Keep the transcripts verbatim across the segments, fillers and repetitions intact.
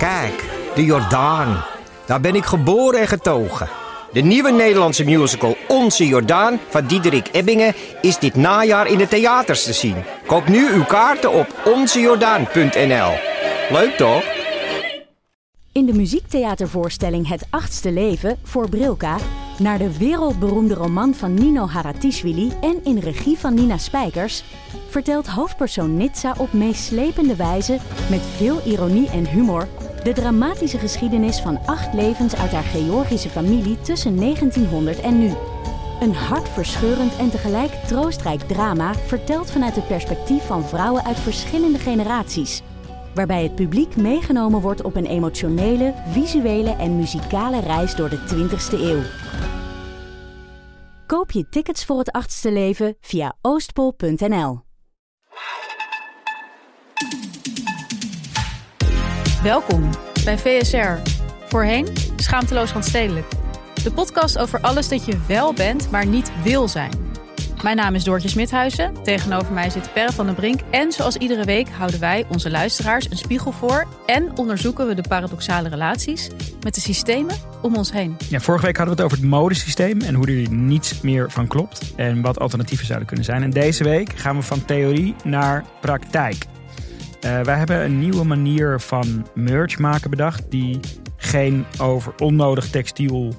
Kijk, de Jordaan. Daar ben ik geboren en getogen. De nieuwe Nederlandse musical Onze Jordaan van Diederik Ebbingen is dit najaar in de theaters te zien. Koop nu uw kaarten op onze jordaan punt n l. Leuk toch? In de muziektheatervoorstelling Het Achtste Leven voor Brilka, naar de wereldberoemde roman van Nino Haratischwili en in regie van Nina Spijkers, vertelt hoofdpersoon Nitsa op meeslepende wijze, met veel ironie en humor, de dramatische geschiedenis van acht levens uit haar Georgische familie tussen negentienhonderd en nu. Een hartverscheurend en tegelijk troostrijk drama verteld vanuit het perspectief van vrouwen uit verschillende generaties, waarbij het publiek meegenomen wordt op een emotionele, visuele en muzikale reis door de twintigste eeuw. Koop je tickets voor Het Achtste Leven via oostpol punt n l. Welkom bij V S R, voorheen Schaamteloos Randstedelijk. De podcast over alles dat je wel bent, maar niet wil zijn. Mijn naam is Doortje Smithuizen, tegenover mij zit Per van den Brink en zoals iedere week houden wij onze luisteraars een spiegel voor en onderzoeken we de paradoxale relaties met de systemen om ons heen. Ja, vorige week hadden we het over het modesysteem en hoe er niets meer van klopt en wat alternatieven zouden kunnen zijn. En deze week gaan we van theorie naar praktijk. Uh, wij hebben een nieuwe manier van merch maken bedacht die geen over onnodig textiel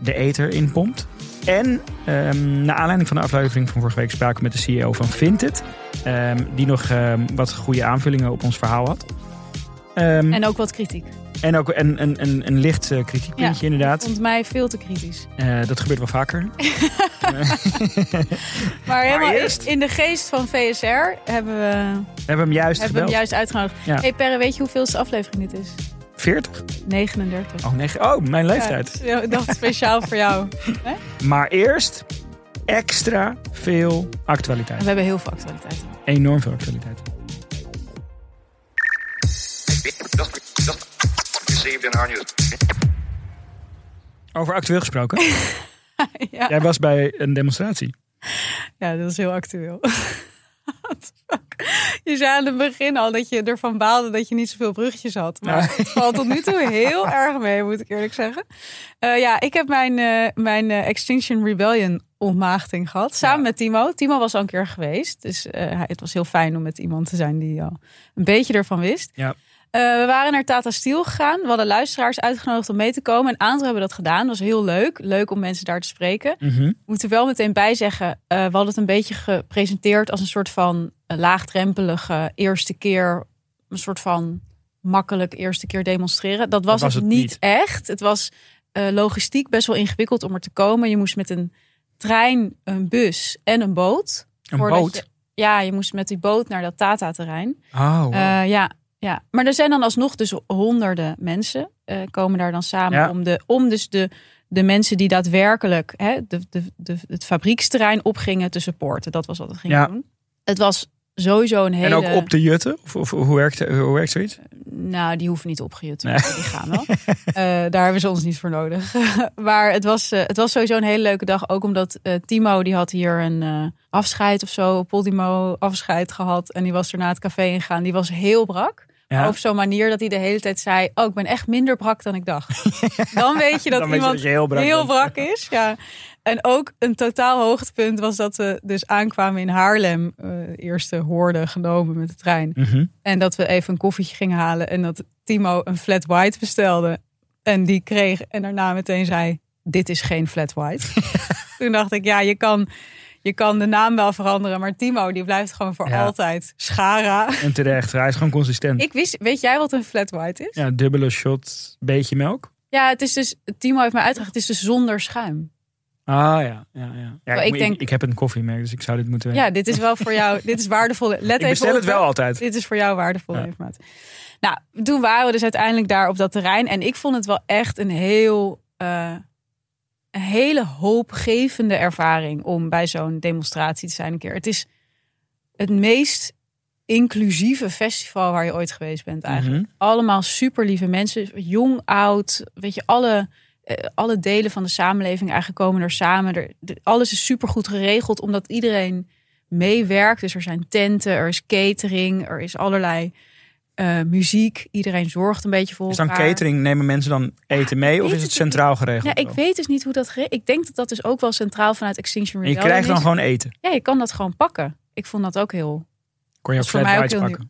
de ether inpompt. En um, naar aanleiding van de aflevering van vorige week spraken we met de C E O van Vinted. Um, die nog um, wat goede aanvullingen op ons verhaal had. Um, en ook wat kritiek. En ook een, een, een, een licht uh, kritiekpuntje, ja, inderdaad. Vond mij veel te kritisch. Uh, dat gebeurt wel vaker. Maar helemaal eerst, in de geest van V S R hebben we, we hebben hem juist, hebben hem juist uitgenodigd. Ja. Hey Perre, weet je hoeveelste aflevering dit is? veertig? negenendertig. Oh, negen, oh, mijn leeftijd. Ja, ik dacht speciaal voor jou. He? Maar eerst extra veel actualiteit. We hebben heel veel actualiteit. Enorm veel actualiteit. Over actueel gesproken. Ja. Jij was bij een demonstratie. Ja, dat was heel actueel. Je zei aan het begin al dat je ervan baalde dat je niet zoveel bruggetjes had. Maar ja, het valt tot nu toe heel erg mee, moet ik eerlijk zeggen. Uh, ja, ik heb mijn, uh, mijn uh, Extinction Rebellion ontmaagding gehad. Samen ja. met Timo. Timo was al een keer geweest. Dus uh, het was heel fijn om met iemand te zijn die al een beetje ervan wist. Ja. Uh, we waren naar Tata Steel gegaan. We hadden luisteraars uitgenodigd om mee te komen. Een aantal hebben dat gedaan. Dat was heel leuk. Leuk om mensen daar te spreken. Mm-hmm. Moet er wel meteen bij zeggen. Uh, we hadden het een beetje gepresenteerd als een soort van een laagdrempelige eerste keer. Een soort van makkelijk eerste keer demonstreren. Dat was, dat was het niet, niet echt. Het was uh, logistiek best wel ingewikkeld om er te komen. Je moest met een trein, een bus en een boot. Een boot? Je, ja, je moest met die boot naar dat Tata-terrein. Oh, wow. uh, ja. Ja, maar er zijn dan alsnog dus honderden mensen uh, komen daar dan samen ja. om, de, om dus de, de mensen die daadwerkelijk hè, de, de, de, het fabrieksterrein opgingen te supporten. Dat was wat het ging ja. doen. Het was sowieso een hele... En ook op de jutten? Of, of hoe, werkt, hoe werkt zoiets? Nou, die hoeven niet opgejut te worden. Nee. Die gaan wel. uh, daar hebben ze ons niet voor nodig. Maar het was, uh, het was sowieso een hele leuke dag. Ook omdat uh, Timo, die had hier een uh, afscheid of zo. Podimo afscheid gehad. En die was er na het café ingegaan. Die was heel brak. Ja. Op zo'n manier dat hij de hele tijd zei... Oh, ik ben echt minder brak dan ik dacht. Dan weet je dat iemand je dat je heel brak, heel brak is. Ja. En ook een totaal hoogtepunt was dat we dus aankwamen in Haarlem. Uh, eerste hoorden genomen met de trein. Mm-hmm. En dat we even een koffietje gingen halen. En dat Timo een flat white bestelde. En die kreeg en daarna meteen zei... Dit is geen flat white. Toen dacht ik, ja, je kan... Je kan de naam wel veranderen, maar Timo die blijft gewoon voor ja. altijd Schara. En terecht, hij is gewoon consistent. Ik wist, weet jij wat een flat white is? Ja, dubbele shot, beetje melk. Ja, het is dus, Timo heeft mij uitgelegd, het is dus zonder schuim. Ah ja, ja, ja. ja ik, ik, denk, ik, ik heb een koffiemerk, dus ik zou dit moeten... Ja, dit is wel voor jou, dit is waardevol. Let ik even bestel op, het wel altijd. Dit is voor jou waardevolle ja. informatie. Nou, toen waren we dus uiteindelijk daar op dat terrein. En ik vond het wel echt een heel... Uh, Een hele hoopgevende ervaring om bij zo'n demonstratie te zijn een keer. Het is het meest inclusieve festival waar je ooit geweest bent eigenlijk. Mm-hmm. Allemaal super lieve mensen, jong, oud, weet je, alle, alle delen van de samenleving eigenlijk komen er samen. Er, alles is super goed geregeld omdat iedereen meewerkt. Dus er zijn tenten, er is catering, er is allerlei uh, muziek. Iedereen zorgt een beetje voor elkaar. Is dan catering? Nemen mensen dan eten mee? Ja, of is het centraal niet geregeld? Nou, ik weet dus niet hoe dat geregeld. Ik denk dat dat dus ook wel centraal vanuit Extinction Rebellion is. Je krijgt dan is. gewoon eten? Ja, je kan dat gewoon pakken. Ik vond dat ook heel... Kon je ook flat white pakken?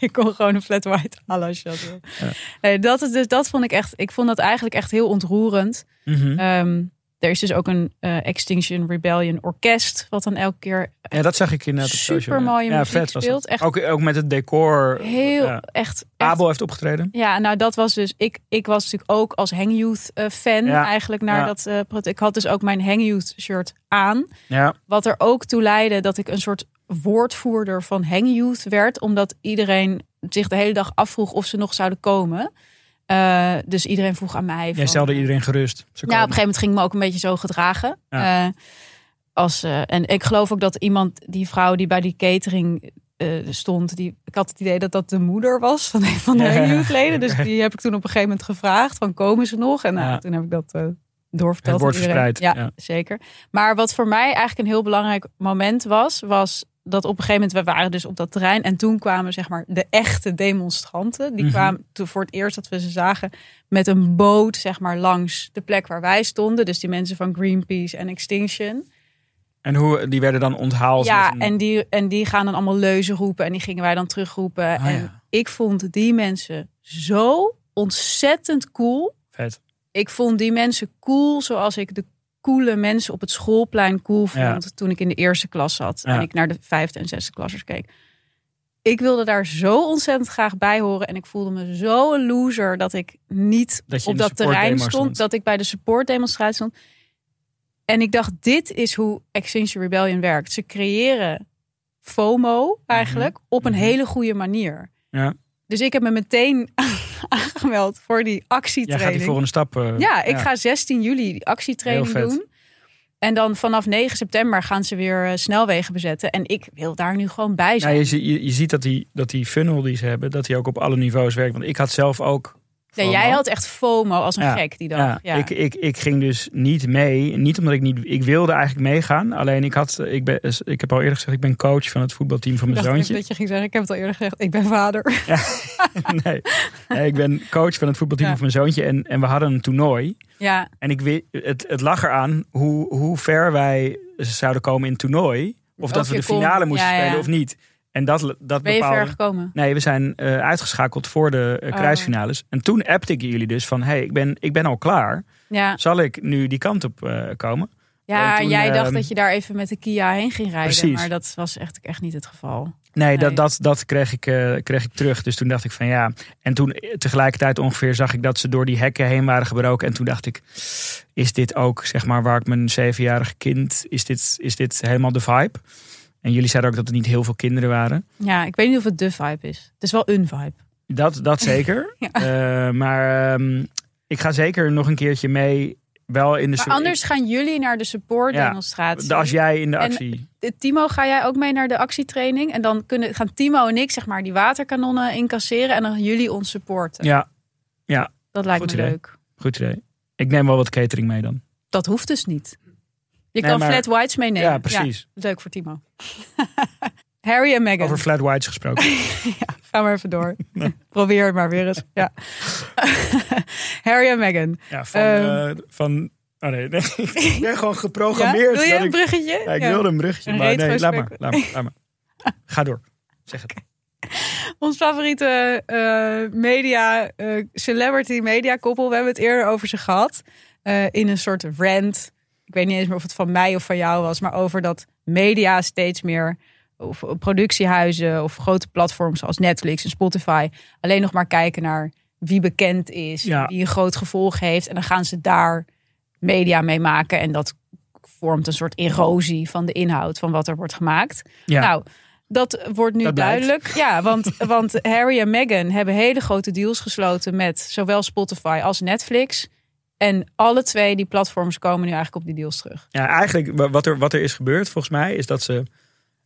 Je kon gewoon een flat white halen als je dat wil. Ja. Nee, dat, is dus, dat vond ik echt... Ik vond dat eigenlijk echt heel ontroerend. Mm-hmm. Um, er is dus ook een uh, Extinction Rebellion orkest... wat dan elke keer... Ja, dat zag ik inderdaad op social. Supermooie ja, muziek vet speelt. Echt, ook, ook met het decor. Heel, ja. echt, echt... Abel heeft opgetreden. Ja, nou dat was dus... Ik, ik was natuurlijk ook als Hang Youth uh, fan ja. eigenlijk naar ja. dat... Uh, prot- ik had dus ook mijn Hang Youth shirt aan. Ja. Wat er ook toe leidde dat ik een soort... woordvoerder van Hang Youth werd, omdat iedereen zich de hele dag afvroeg of ze nog zouden komen. Uh, dus iedereen vroeg aan mij. Van, Jij stelde iedereen gerust. Ja, nou, op een gegeven moment ging ik me ook een beetje zo gedragen. Ja. Uh, als, uh, en ik geloof ook dat iemand, die vrouw die bij die catering uh, stond, die, ik had het idee dat dat de moeder was van een van de ja. Hang Youth-leden. Dus die heb ik toen op een gegeven moment gevraagd van komen ze nog? En nou, ja. toen heb ik dat uh, doorverteld. Het wordt verspreid. Ja, ja, zeker. Maar wat voor mij eigenlijk een heel belangrijk moment was, was dat op een gegeven moment, we waren dus op dat terrein... en toen kwamen zeg maar de echte demonstranten. Die kwamen toen voor het eerst dat we ze zagen... met een boot zeg maar langs de plek waar wij stonden. Dus die mensen van Greenpeace en Extinction. En hoe die werden dan onthaald? Ja, een... en, die, en die gaan dan allemaal leuzen roepen... en die gingen wij dan terugroepen. Ah, en ja. ik vond die mensen zo ontzettend cool. Vet. Ik vond die mensen cool zoals ik de coole mensen op het schoolplein cool vond... Ja. toen ik in de eerste klas zat. Ja. En ik naar de vijfde en zesde klassers keek. Ik wilde daar zo ontzettend graag bij horen. En ik voelde me zo een loser dat ik niet dat op dat terrein stond, stond. Dat ik bij de supportdemonstratie stond. En ik dacht, dit is hoe Extinction Rebellion werkt. Ze creëren FOMO eigenlijk mm-hmm. op een mm-hmm. hele goede manier. Ja. Dus ik heb me meteen aangemeld voor die actietraining. Jij gaat die volgende stap... Uh, ja, ik ja. ga zestien juli die actietraining doen. En dan vanaf negen september gaan ze weer uh, snelwegen bezetten. En ik wil daar nu gewoon bij zijn. Nou, je, je, je ziet dat die, dat die funnel die ze hebben, dat die ook op alle niveaus werkt. Want ik had zelf ook... Nee, jij had echt FOMO als een ja, gek die dag. Ja, ja. Ik, ik, ik ging dus niet mee. Niet omdat ik niet... Ik wilde eigenlijk meegaan. Alleen ik had... Ik, ben, ik heb al eerder gezegd... Ik ben coach van het voetbalteam van mijn zoontje. Dat je ging zeggen... Ik heb het al eerder gezegd. Ik ben vader. Ja, nee. nee. Ik ben coach van het voetbalteam ja. van mijn zoontje. En, en we hadden een toernooi. Ja. En ik, het, het lag eraan hoe, hoe ver wij zouden komen in het toernooi. Of, of dat we de finale kon. moesten ja, spelen ja. of niet. En dat, dat ben je bepaalde... ver gekomen? Nee, we zijn uh, uitgeschakeld voor de uh, kruisfinales. Oh. En toen appte ik jullie dus van... hey, ik ben, ik ben al klaar. Ja. Zal ik nu die kant op uh, komen? Ja, toen, jij uh, dacht dat je daar even met de Kia heen ging rijden. Precies. Maar dat was echt, echt niet het geval. Nee, nee. dat, dat, dat kreeg, ik, uh, kreeg ik terug. Dus toen dacht ik van ja... En toen tegelijkertijd ongeveer zag ik dat ze door die hekken heen waren gebroken. En toen dacht ik... Is dit ook, zeg maar, waar ik mijn zevenjarig kind... Is dit, is dit helemaal de vibe? En jullie zeiden ook dat er niet heel veel kinderen waren. Ja, ik weet niet of het de vibe is. Het is wel een vibe. Dat, dat zeker. ja. uh, maar um, ik ga zeker nog een keertje mee. Wel in de maar su- anders gaan jullie naar de supportdemonstratie. Ja, als jij in de actie. En, Timo, ga jij ook mee naar de actietraining? En dan kunnen, gaan Timo en ik zeg maar die waterkanonnen incasseren. En dan jullie ons supporten. Ja, ja. Dat lijkt Goed me idee. leuk. Goed idee. Ik neem wel wat catering mee dan. Dat hoeft dus niet. Je nee, kan maar, flat whites meenemen. Ja, precies. Ja, leuk voor Timo. Harry en Meghan. Over flat whites gesproken. ja, ga maar even door. nee. Probeer het maar weer eens. Ja. Harry en Meghan. Ja, van... Um, uh, van oh nee, nee, ik ben gewoon geprogrammeerd. Ja? Wil je een bruggetje? Ik, ja, ik wilde een bruggetje, een maar nee, laat maar, laat maar, laat maar. Ga door. Zeg het. Ons favoriete uh, media, uh, celebrity media koppel. We hebben het eerder over ze gehad. Uh, in een soort rant... Ik weet niet eens meer of het van mij of van jou was. Maar over dat media steeds meer... of productiehuizen of grote platforms zoals Netflix en Spotify... alleen nog maar kijken naar wie bekend is. Ja. Wie een groot gevolg heeft. En dan gaan ze daar media mee maken. En dat vormt een soort erosie van de inhoud van wat er wordt gemaakt. Ja. Nou, dat wordt nu dat duidelijk. Ja, want, want Harry en Meghan hebben hele grote deals gesloten... met zowel Spotify als Netflix... En alle twee die platforms komen nu eigenlijk op die deals terug. Ja, eigenlijk wat er, wat er is gebeurd volgens mij... is dat ze...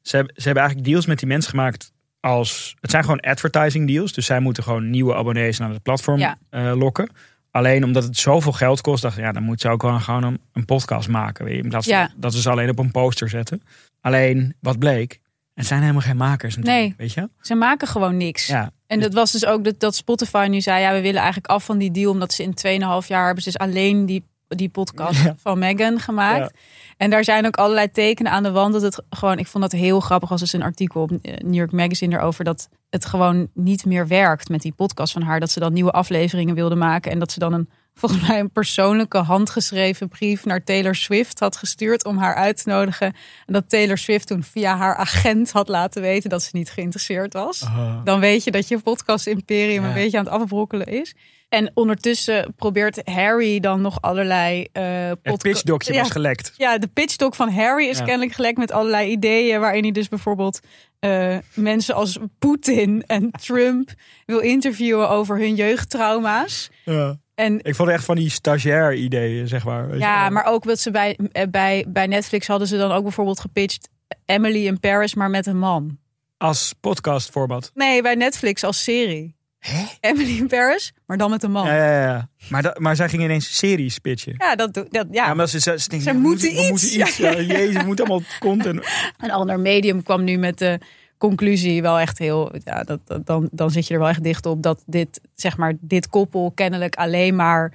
Ze hebben, ze hebben eigenlijk deals met die mensen gemaakt als... Het zijn gewoon advertising deals. Dus zij moeten gewoon nieuwe abonnees naar het platform ja. uh, lokken. Alleen omdat het zoveel geld kost... dacht ik, ja, dan moeten ze ook wel gewoon een, een podcast maken. Weet je? Dat, ze, ja. dat ze ze alleen op een poster zetten. Alleen, wat bleek... het zijn helemaal geen makers natuurlijk, nee, weet je? Ze maken gewoon niks. Ja. En dat was dus ook dat, dat Spotify nu zei, ja, we willen eigenlijk af van die deal, omdat ze in tweeënhalf jaar hebben ze dus alleen die, die podcast ja. van Meghan gemaakt. Ja. En daar zijn ook allerlei tekenen aan de wand. Dat het gewoon, ik vond dat heel grappig, als dus een artikel op New York Magazine erover, dat het gewoon niet meer werkt met die podcast van haar. Dat ze dan nieuwe afleveringen wilde maken. En dat ze dan een, volgens mij een persoonlijke handgeschreven brief naar Taylor Swift had gestuurd om haar uit te nodigen. En dat Taylor Swift toen via haar agent had laten weten dat ze niet geïnteresseerd was. Oh. Dan weet je dat je podcast-imperium ja. een beetje aan het afbrokkelen is. En ondertussen probeert Harry dan nog allerlei... Uh, pod- het pitchdocje ja, was gelekt. Ja, de pitchdoc van Harry is ja. kennelijk gelekt met allerlei ideeën, waarin hij dus bijvoorbeeld uh, mensen als Poetin en Trump wil interviewen over hun jeugdtrauma's. Ja. En, ik vond echt van die stagiair ideeën, zeg maar. Weet ja, je maar ook wat ze bij, bij, bij Netflix hadden ze dan ook bijvoorbeeld gepitcht Emily in Paris, maar met een man. Als podcastformat? Nee, bij Netflix als serie. Hè? Emily in Paris, maar dan met een man. Ja, ja, ja. Maar, dat, maar zij gingen ineens series pitchen. Ja, dat doet. Ja. Ja, maar ze, ze, ze, denken, ze we moeten, we iets. moeten iets. Ja, ja, ja. Jezus, we moeten allemaal content. Een ander medium kwam nu met de conclusie wel echt heel... Ja, dat, dat, dan, dan zit je er wel echt dicht op dat dit, zeg maar, dit koppel kennelijk alleen maar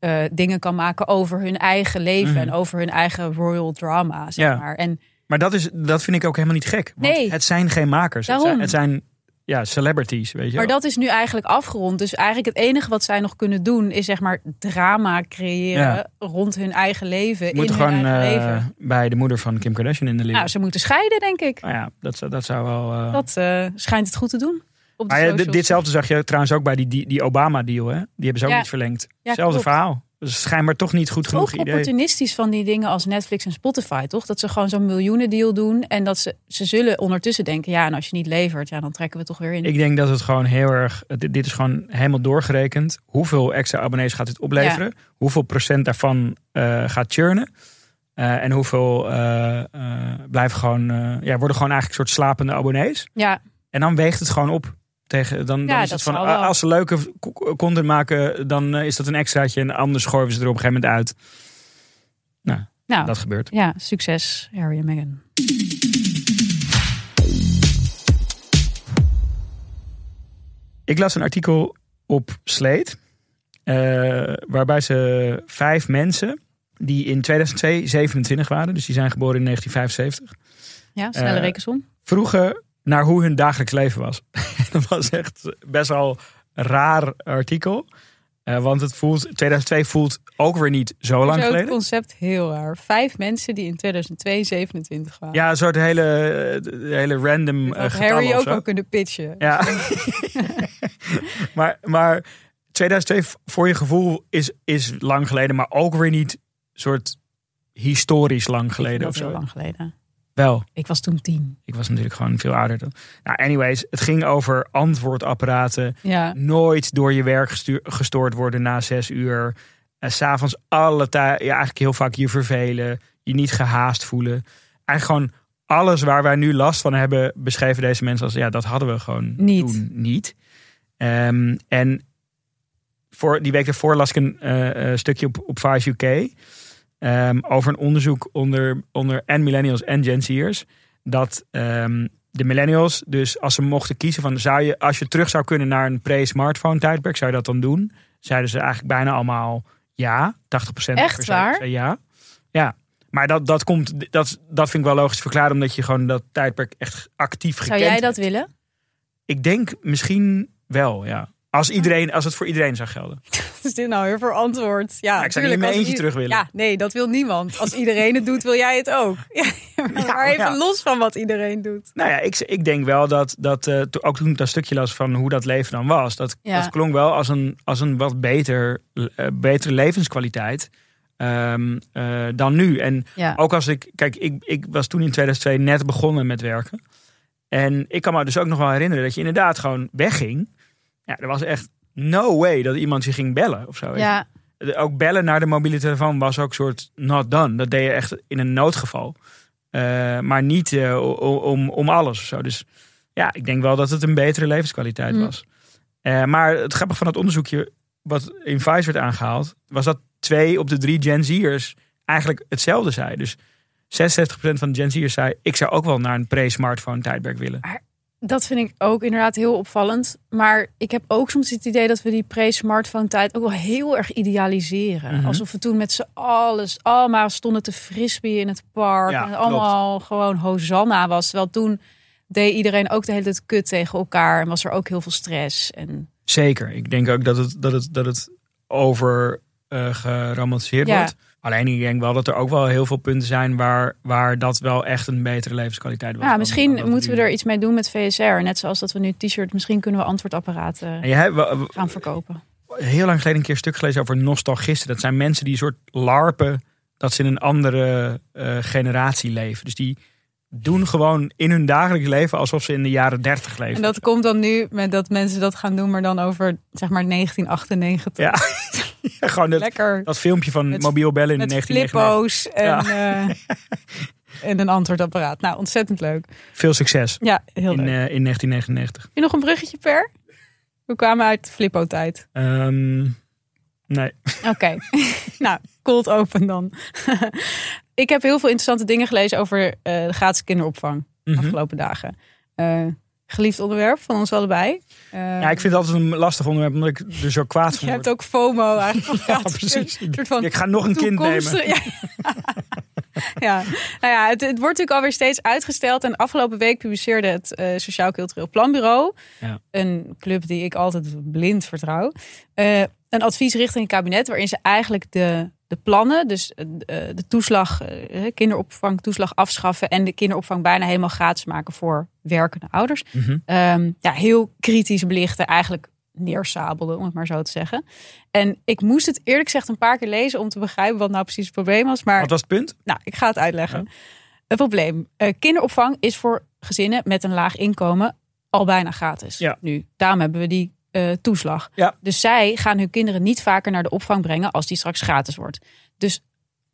uh, dingen kan maken over hun eigen leven. Mm-hmm. En over hun eigen royal drama, zeg ja. maar. En, maar dat, is, dat vind ik ook helemaal niet gek. Want nee. Het zijn geen makers. Het zijn, het zijn ja, celebrities, weet je. Maar wel. Dat is nu eigenlijk afgerond. Dus eigenlijk het enige wat zij nog kunnen doen is, zeg maar, drama creëren ja. rond hun eigen leven. Moet in hun gewoon eigen uh, leven. Bij de moeder van Kim Kardashian in de leer. Nou, ze moeten scheiden, denk ik. Nou ja, dat, dat zou wel... Uh... Dat uh, schijnt het goed te doen. Op de maar ja, dit, ditzelfde zag je trouwens ook bij die, die, die Obama-deal, hè? Die hebben ze ook ja. niet verlengd. Ja, Zelfde klopt. verhaal. Dus schijnbaar toch niet goed genoeg idee. Ook opportunistisch van die dingen als Netflix en Spotify, toch? Dat ze gewoon zo'n miljoenendeal doen. En dat ze, ze zullen ondertussen denken, ja, en als je niet levert, ja, dan trekken we toch weer in. Ik denk dat het gewoon heel erg... Dit, dit is gewoon helemaal doorgerekend. Hoeveel extra abonnees gaat dit opleveren? Ja. Hoeveel procent daarvan uh, gaat churnen? Uh, en hoeveel uh, uh, blijven gewoon... Uh, ja, worden gewoon eigenlijk een soort slapende abonnees. Ja. En dan weegt het gewoon op. Tegen, dan, ja, dan is het van, als ze leuke content maken, dan is dat een extraatje. En anders gooien ze er op een gegeven moment uit. Nou, nou dat gebeurt. Ja, succes, Harry en Meghan. Ik las een artikel op Slate. Uh, waarbij ze vijf mensen die in tweeduizend twee zevenentwintig waren. Dus die zijn geboren in negentien vijfenzeventig. Ja, snelle uh, rekensom. Vroegen naar hoe hun dagelijks leven was. Dat was echt best wel een raar artikel. Uh, want het voelt, tweeduizend twee voelt ook weer niet zo lang geleden. Het concept heel raar. Vijf mensen die in tweeduizend twee zevenentwintig waren. Ja, een soort hele, hele random getal. Harry ook al kunnen pitchen. Ja. maar, maar tweeduizend twee voor je gevoel is, is lang geleden. Maar ook weer niet soort historisch lang geleden. Of zo lang geleden. Wel. Ik was toen tien. Ik was natuurlijk gewoon veel ouder dan. Nou, anyways, het ging over antwoordapparaten. Ja. Nooit door je werk gestu- gestoord worden na zes uur. Uh, 's avonds alle tijd, ja, eigenlijk heel vaak je vervelen. Je niet gehaast voelen. Eigenlijk gewoon alles waar wij nu last van hebben, beschreven deze mensen als, ja, dat hadden we gewoon niet. Toen niet. Um, en voor, die week daarvoor las ik een uh, stukje op, op Vice U K... Um, over een onderzoek onder, onder en millennials en Gen Z'ers. Dat um, de millennials, dus als ze mochten kiezen van, zou je, als je terug zou kunnen naar een pre-smartphone tijdperk, zou je dat dan doen? Zeiden ze eigenlijk bijna allemaal ja. tachtig procent. Echt waar? Zei ja. Ja. Maar dat, dat, komt, dat, dat vind ik wel logisch verklaren, omdat je gewoon dat tijdperk echt actief gekend hebt. Zou jij dat willen? Ik denk misschien wel, ja. Als, iedereen, als het voor iedereen zou gelden. Wat is dit nou weer voor antwoord? Ja, ja, ik zou niet meer eentje i- terug willen. Ja, nee, dat wil niemand. Als iedereen het doet, wil jij het ook. Ja, maar ja, even ja. los van wat iedereen doet. Nou ja, ik, ik denk wel dat, dat uh, ook toen ik dat stukje las van hoe dat leven dan was. Dat, ja. dat klonk wel als een, als een wat beter, uh, betere levenskwaliteit um, uh, dan nu. En ja. ook als ik... Kijk, ik, ik was toen in tweeduizend twee net begonnen met werken. En ik kan me dus ook nog wel herinneren dat je inderdaad gewoon wegging. Ja, er was echt no way dat iemand je ging bellen of zo. Ja. Ook bellen naar de mobiele telefoon was ook soort not done. Dat deed je echt in een noodgeval. Uh, maar niet uh, om, om alles of zo. Dus ja, ik denk wel dat het een betere levenskwaliteit was. Mm. Uh, maar het grappige van dat onderzoekje wat in Vice werd aangehaald, was dat twee op de drie Gen Z'ers eigenlijk hetzelfde zei. Dus zesenzestig procent van de Gen Z'ers zei... ik zou ook wel naar een pre-smartphone tijdperk willen. Dat vind ik ook inderdaad heel opvallend. Maar ik heb ook soms het idee dat we die pre-smartphone tijd... ook wel heel erg idealiseren. Mm-hmm. Alsof we toen met z'n alles allemaal stonden te frisbeeën in het park. Ja, en het allemaal klopt. Gewoon Hosanna was. Terwijl toen deed iedereen ook de hele tijd kut tegen elkaar. En was er ook heel veel stress. En... Zeker. Ik denk ook dat het, dat het, dat het over uh, geromantiseerd ja. wordt. Alleen ik denk wel dat er ook wel heel veel punten zijn... waar, waar dat wel echt een betere levenskwaliteit was. Ja, misschien dan, dan moeten we er iets mee doen met V S R. Net zoals dat we nu t-shirt... misschien kunnen we antwoordapparaten jij, we, we, gaan verkopen. Heel lang geleden een keer een stuk gelezen over nostalgisten. Dat zijn mensen die een soort larpen... dat ze in een andere uh, generatie leven. Dus die doen gewoon in hun dagelijks leven... alsof ze in de jaren dertig leven. En dat komt dan nu met dat mensen dat gaan doen... maar dan over zeg maar negentien achtennegentig. Ja. Ja, gewoon dat, lekker, dat filmpje van met, mobiel bellen in negentien negenennegentig. Met flippo's en, ja. uh, en een antwoordapparaat. Nou, ontzettend leuk. Veel succes. Ja, heel in, leuk. Uh, in negentien negenennegentig. Heb je nog een bruggetje, Per? We kwamen uit Flippo-tijd. Um, nee. Oké. Okay. Nou, cold open dan. Ik heb heel veel interessante dingen gelezen over uh, de gratis kinderopvang. Mm-hmm. De afgelopen dagen. Uh, Geliefd onderwerp van ons allebei. Ja, ik vind het altijd een lastig onderwerp, omdat ik er zo kwaad van word. Je hebt ook FOMO eigenlijk. Ja, precies. Van ja, ik ga nog een kind nemen. Ja. Ja. Nou ja, het, het wordt natuurlijk alweer steeds uitgesteld. En afgelopen week publiceerde het uh, Sociaal-Cultureel Planbureau. Ja. Een club die ik altijd blind vertrouw. Uh, een advies richting het kabinet, waarin ze eigenlijk de... de plannen, dus de toeslag, kinderopvang, toeslag afschaffen... en de kinderopvang bijna helemaal gratis maken voor werkende ouders. Mm-hmm. Um, ja, heel kritisch belichten, eigenlijk neersabelden, om het maar zo te zeggen. En ik moest het eerlijk gezegd een paar keer lezen... om te begrijpen wat nou precies het probleem was. Maar, wat was het punt? Nou, ik ga het uitleggen. Ja. Het probleem. Uh, kinderopvang is voor gezinnen met een laag inkomen al bijna gratis. Ja. Nu, daarom hebben we die... Uh, toeslag. Ja. Dus zij gaan hun kinderen niet vaker naar de opvang brengen als die straks gratis wordt. Dus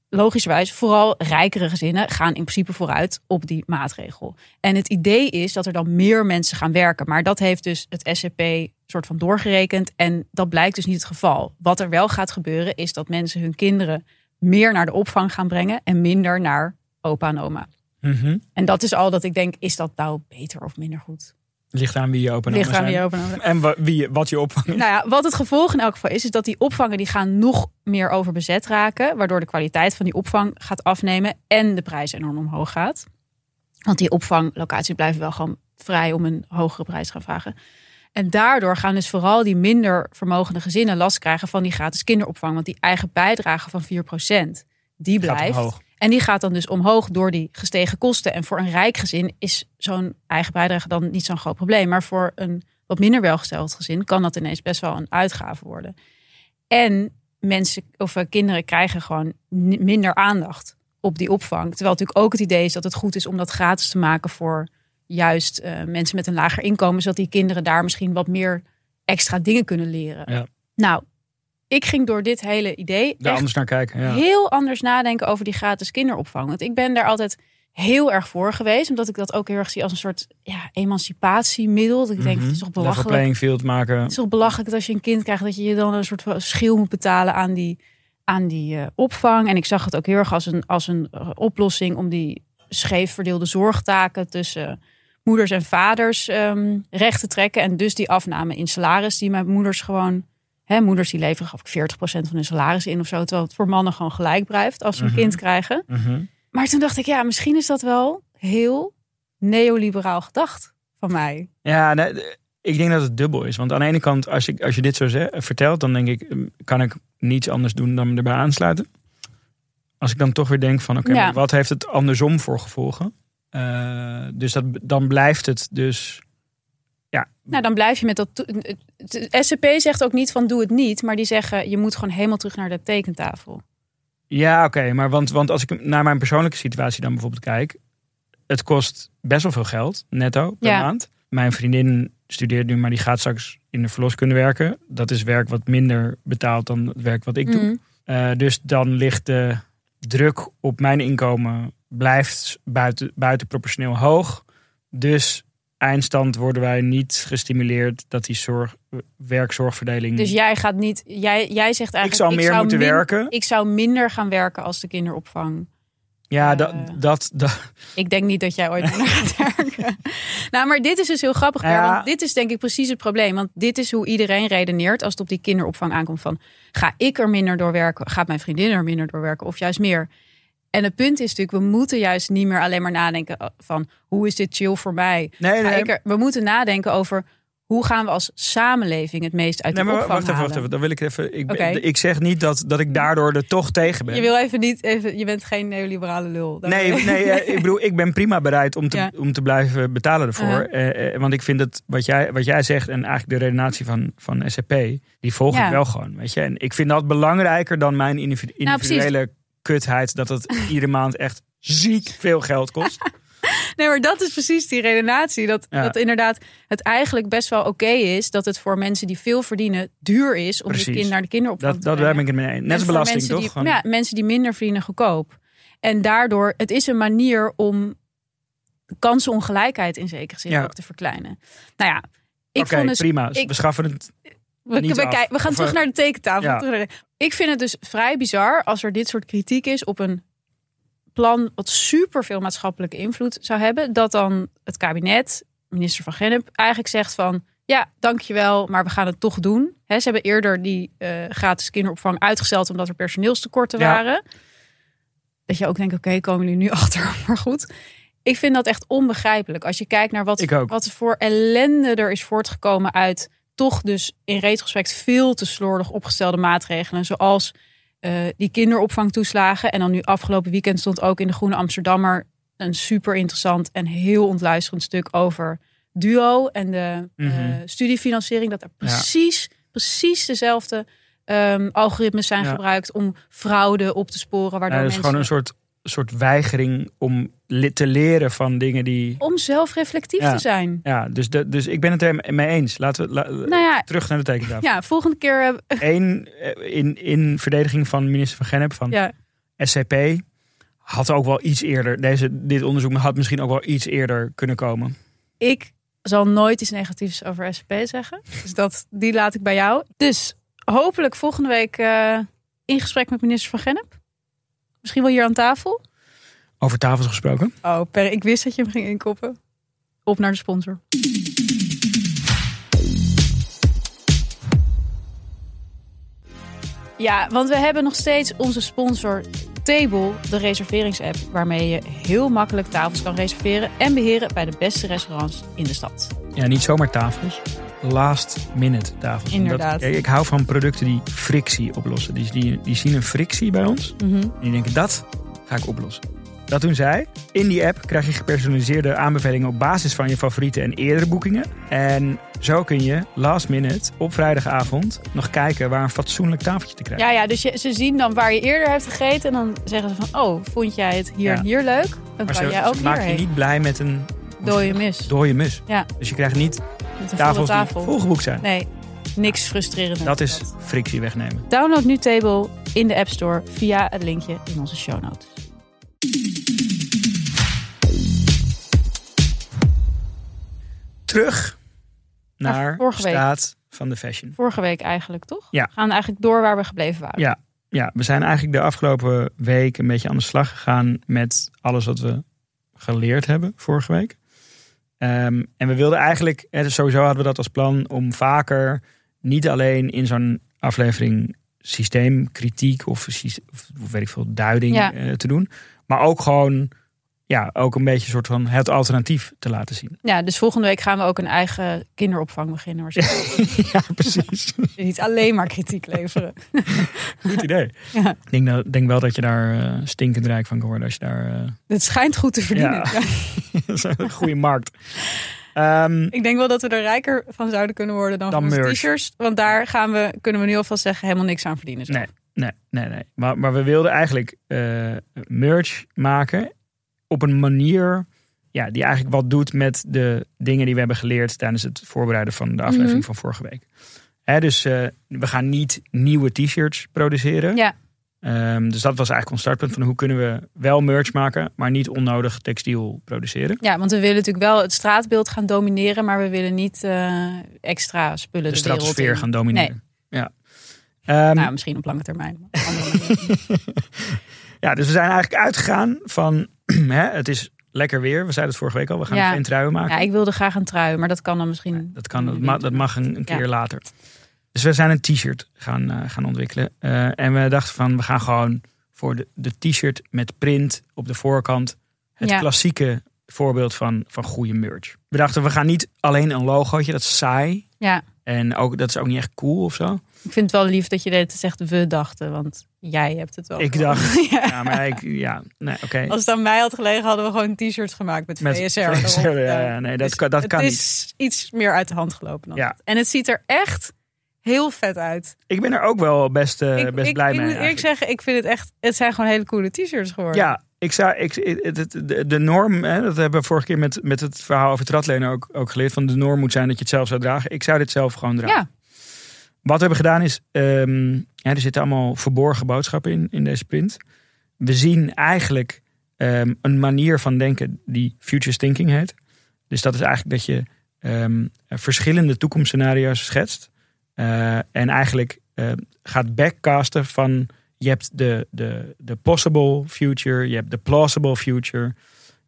logischwijs, vooral rijkere gezinnen gaan in principe vooruit op die maatregel. En het idee is dat er dan meer mensen gaan werken. Maar dat heeft dus het S C P soort van doorgerekend. En dat blijkt dus niet het geval. Wat er wel gaat gebeuren is dat mensen hun kinderen meer naar de opvang gaan brengen en minder naar opa en oma. Mm-hmm. En dat is al dat ik denk, is dat nou beter of minder goed? Ligt aan wie je open Ligt aan wie je open En wa- wie, wat je opvang is. Nou ja, wat het gevolg in elk geval is, is dat die opvangen die gaan nog meer overbezet raken. Waardoor de kwaliteit van die opvang gaat afnemen en de prijs enorm omhoog gaat. Want die opvanglocaties blijven wel gewoon vrij om een hogere prijs te gaan vragen. En daardoor gaan dus vooral die minder vermogende gezinnen last krijgen van die gratis kinderopvang. Want die eigen bijdrage van vier procent, die blijft. Omhoog. En die gaat dan dus omhoog door die gestegen kosten. En voor een rijk gezin is zo'n eigen bijdrage dan niet zo'n groot probleem. Maar voor een wat minder welgesteld gezin kan dat ineens best wel een uitgave worden. En mensen of kinderen krijgen gewoon minder aandacht op die opvang. Terwijl natuurlijk ook het idee is dat het goed is om dat gratis te maken voor juist uh, mensen met een lager inkomen. Zodat die kinderen daar misschien wat meer extra dingen kunnen leren. Ja. Nou, ik ging door dit hele idee daar anders naar kijken, ja. Heel anders nadenken over die gratis kinderopvang. Want ik ben daar altijd heel erg voor geweest. Omdat ik dat ook heel erg zie als een soort ja, emancipatiemiddel. Dat ik denk, mm-hmm. Het is toch belachelijk. Level playing field maken. Het is toch belachelijk dat als je een kind krijgt... dat je je dan een soort van schil moet betalen aan die, aan die uh, opvang. En ik zag het ook heel erg als een, als een uh, oplossing... om die scheef verdeelde zorgtaken tussen moeders en vaders um, recht te trekken. En dus die afname in salaris die mijn moeders gewoon... He, moeders die leveren gaf ik veertig procent van hun salaris in of zo. Terwijl het voor mannen gewoon gelijk blijft als ze een mm-hmm. kind krijgen. Mm-hmm. Maar toen dacht ik, ja, misschien is dat wel heel neoliberaal gedacht van mij. Ja, nee, ik denk dat het dubbel is. Want aan de ene kant, als, ik, als je dit zo zeg, vertelt, dan denk ik, kan ik niets anders doen dan me erbij aansluiten. Als ik dan toch weer denk van, oké, okay, ja. Wat heeft het andersom voor gevolgen? Uh, dus dat, dan blijft het dus... Ja. Nou, dan blijf je met dat... Het S C P zegt ook niet van doe het niet. Maar die zeggen je moet gewoon helemaal terug naar de tekentafel. Ja, oké. Okay, maar want, want als ik naar mijn persoonlijke situatie dan bijvoorbeeld kijk. Het kost best wel veel geld, netto, per ja. maand. Mijn vriendin studeert nu, maar die gaat straks in de verloskunde werken. Dat is werk wat minder betaalt dan het werk wat ik mm. doe. Uh, dus dan ligt de druk op mijn inkomen blijft buiten, buitenproportioneel hoog. Dus... eindstand worden wij niet gestimuleerd dat die zorg, werk-zorgverdeling... Dus jij gaat niet... Jij, jij zegt eigenlijk... Ik zou meer ik zou moeten min, werken. Ik zou minder gaan werken als de kinderopvang Ja, uh, dat, dat, dat... Ik denk niet dat jij ooit meer gaat werken. Nou, maar dit is dus heel grappig. Ja. Want dit is denk ik precies het probleem. Want dit is hoe iedereen redeneert als het op die kinderopvang aankomt. Van, ga ik er minder door werken? Gaat mijn vriendin er minder door werken? Of juist meer? En het punt is natuurlijk, we moeten juist niet meer alleen maar nadenken van... hoe is dit chill voor mij? Nee, nee. Er, we moeten nadenken over... hoe gaan we als samenleving het meest uit de nee, maar opvang wacht even, halen? Wacht even, dan wil ik even. Ik, okay. ik zeg niet dat, dat ik daardoor er toch tegen ben. Je wil even niet, even, je bent geen neoliberale lul. Nee, nee, nee, ik bedoel, ik ben prima bereid om te, ja. om te blijven betalen ervoor. Uh-huh. Eh, want ik vind het wat jij, wat jij zegt en eigenlijk de redenatie van, van S C P, die volg ja. ik wel gewoon. Weet je, en ik vind dat belangrijker dan mijn individu- individuele nou, kutheid, dat het iedere maand echt ziek veel geld kost. Nee, maar dat is precies die redenatie. Dat, ja. dat inderdaad het eigenlijk best wel oké okay is... dat het voor mensen die veel verdienen duur is... om je kind naar de kinderopvang dat, te brengen. Dat ben ik het mee eens. Net als belasting, toch? Die, ja, mensen die minder verdienen goedkoop. En daardoor, het is een manier om... kansenongelijkheid in zekere zin ja. ook te verkleinen. Nou ja, ik okay, vond dus... Oké, prima. Ik, we schaffen het we, niet we, af. We gaan of, terug naar de tekentafel. Ja. Ik vind het dus vrij bizar... als er dit soort kritiek is op een... plan wat superveel maatschappelijke invloed zou hebben, dat dan het kabinet, minister van Gennep, eigenlijk zegt van, ja, dankjewel, maar we gaan het toch doen. He, ze hebben eerder die uh, gratis kinderopvang uitgesteld omdat er personeelstekorten ja. waren. Dat je ook denkt, oké, okay, komen jullie nu achter, maar goed. Ik vind dat echt onbegrijpelijk. Als je kijkt naar wat, wat voor ellende er is voortgekomen uit toch dus in retrospect veel te slordig opgestelde maatregelen, zoals Uh, die kinderopvangtoeslagen. En dan nu afgelopen weekend stond ook in de Groene Amsterdammer... een super interessant en heel ontluisterend stuk over D U O... en de mm-hmm. uh, studiefinanciering. Dat er precies, ja. precies dezelfde um, algoritmes zijn ja. gebruikt... om fraude op te sporen. Waardoor ja, dat is mensen... gewoon een soort, soort weigering om te leren van dingen die... Om zelfreflectief ja. te zijn. Ja, dus, de, dus ik ben het er mee eens. Laten we la, nou ja, terug naar de tekentafel. Ja, volgende keer... Eén, in, in verdediging van minister van Gennep van ja. S C P... had ook wel iets eerder... Deze, dit onderzoek had misschien ook wel iets eerder kunnen komen. Ik zal nooit iets negatiefs over S C P zeggen. Dus dat, die laat ik bij jou. Dus hopelijk volgende week uh, in gesprek met minister van Gennep. Misschien wel hier aan tafel. Over tafels gesproken. Oh, Per, ik wist dat je hem ging inkoppen. Op naar de sponsor. Ja, want we hebben nog steeds onze sponsor Table, de reserveringsapp... waarmee je heel makkelijk tafels kan reserveren... en beheren bij de beste restaurants in de stad. Ja, niet zomaar tafels. Last minute tafels. Inderdaad. Dat, ik hou van producten die frictie oplossen. Die, die, die zien een frictie bij ons. Mm-hmm. En die denken, dat ga ik oplossen. Dat doen zij. In die app krijg je gepersonaliseerde aanbevelingen op basis van je favoriete en eerdere boekingen. En zo kun je last minute op vrijdagavond nog kijken waar een fatsoenlijk tafeltje te krijgen. Ja, ja dus je, ze zien dan waar je eerder hebt gegeten en dan zeggen ze van, oh, vond jij het hier ja. en hier leuk? Dan maar kan ze, jij ook maak je niet blij met een dode mus. Dode mus. Ja. Dus je krijgt niet tafels tafel. die volgeboekt zijn. Nee, niks frustrerend. Dat is dat. Frictie wegnemen. Download nu Table in de App Store via het linkje in onze show notes. Terug naar de staat van de fashion. Vorige week eigenlijk, toch? Ja. We gaan eigenlijk door waar we gebleven waren. Ja, ja, we zijn eigenlijk de afgelopen week een beetje aan de slag gegaan... met alles wat we geleerd hebben vorige week. Um, en we wilden eigenlijk... Dus sowieso hadden we dat als plan om vaker... niet alleen in zo'n aflevering systeemkritiek... of, of weet ik veel, duiding ja. uh, te doen. Maar ook gewoon... Ja, ook een beetje een soort van het alternatief te laten zien. Ja, dus volgende week gaan we ook een eigen kinderopvang beginnen. Ja, precies. Niet alleen maar kritiek leveren. Goed idee. Ja. Ik denk, dat, denk wel dat je daar uh, stinkend rijk van kan worden als je daar... Uh... Het schijnt goed te verdienen. Ja. Ja. Dat is een goede markt. Um, Ik denk wel dat we er rijker van zouden kunnen worden dan, dan van teachers. Want daar gaan we, kunnen we nu alvast zeggen, helemaal niks aan verdienen. Zo. Nee, nee, nee, nee. Maar, maar we wilden eigenlijk uh, merch maken... op een manier ja, die eigenlijk wat doet met de dingen die we hebben geleerd... tijdens het voorbereiden van de aflevering mm-hmm. van vorige week. Hè, dus uh, we gaan niet nieuwe t-shirts produceren. Ja. Um, dus dat was eigenlijk ons startpunt van hoe kunnen we wel merch maken... maar niet onnodig textiel produceren. Ja, want we willen natuurlijk wel het straatbeeld gaan domineren... maar we willen niet uh, extra spullen de, de stratosfeer gaan domineren. Nee. Ja. Um, nou, misschien op lange termijn. Ja, dus we zijn eigenlijk uitgegaan van, hè, het is lekker weer. We zeiden het vorige week al, we gaan ja. geen truien maken. Ja, ik wilde graag een trui, maar dat kan dan misschien... Ja, dat, kan, dat, ma- dat mag een, een keer ja. later. Dus we zijn een t-shirt gaan, uh, gaan ontwikkelen. Uh, en we dachten van, we gaan gewoon voor de, de t-shirt met print op de voorkant. Het ja. klassieke voorbeeld van, van goede merch. We dachten, we gaan niet alleen een logootje, dat is saai. Ja. En ook, dat is ook niet echt cool of zo. Ik vind het wel lief dat je dit zegt, we dachten, want jij hebt het wel. Ik gewoon. dacht, ja. ja, maar ik, ja, nee, oké. Okay. Als het aan mij had gelegen, hadden we gewoon t-shirts gemaakt met, met V S R. V S R ja, ja, nee, dat, dus, kan, dat kan niet. Het is iets meer uit de hand gelopen dan ja. dat. En het ziet er echt heel vet uit. Ik ben er ook wel best, uh, ik, best ik, blij ik, mee. Ik moet eerlijk zeggen, ik vind het echt, het zijn gewoon hele coole t-shirts geworden. Ja. Ik zou, ik, de, de norm, hè, dat hebben we vorige keer met, met het verhaal over tratlenen ook, ook geleerd. Van de norm moet zijn dat je het zelf zou dragen. Ik zou dit zelf gewoon dragen. Ja. Wat we hebben gedaan is, um, ja, er zitten allemaal verborgen boodschappen in, in deze print. We zien eigenlijk um, een manier van denken die futures thinking heet. Dus dat is eigenlijk dat je um, verschillende toekomstscenario's schetst. Uh, en eigenlijk uh, gaat backcasten van... Je hebt de, de, de possible future, je hebt de plausible future,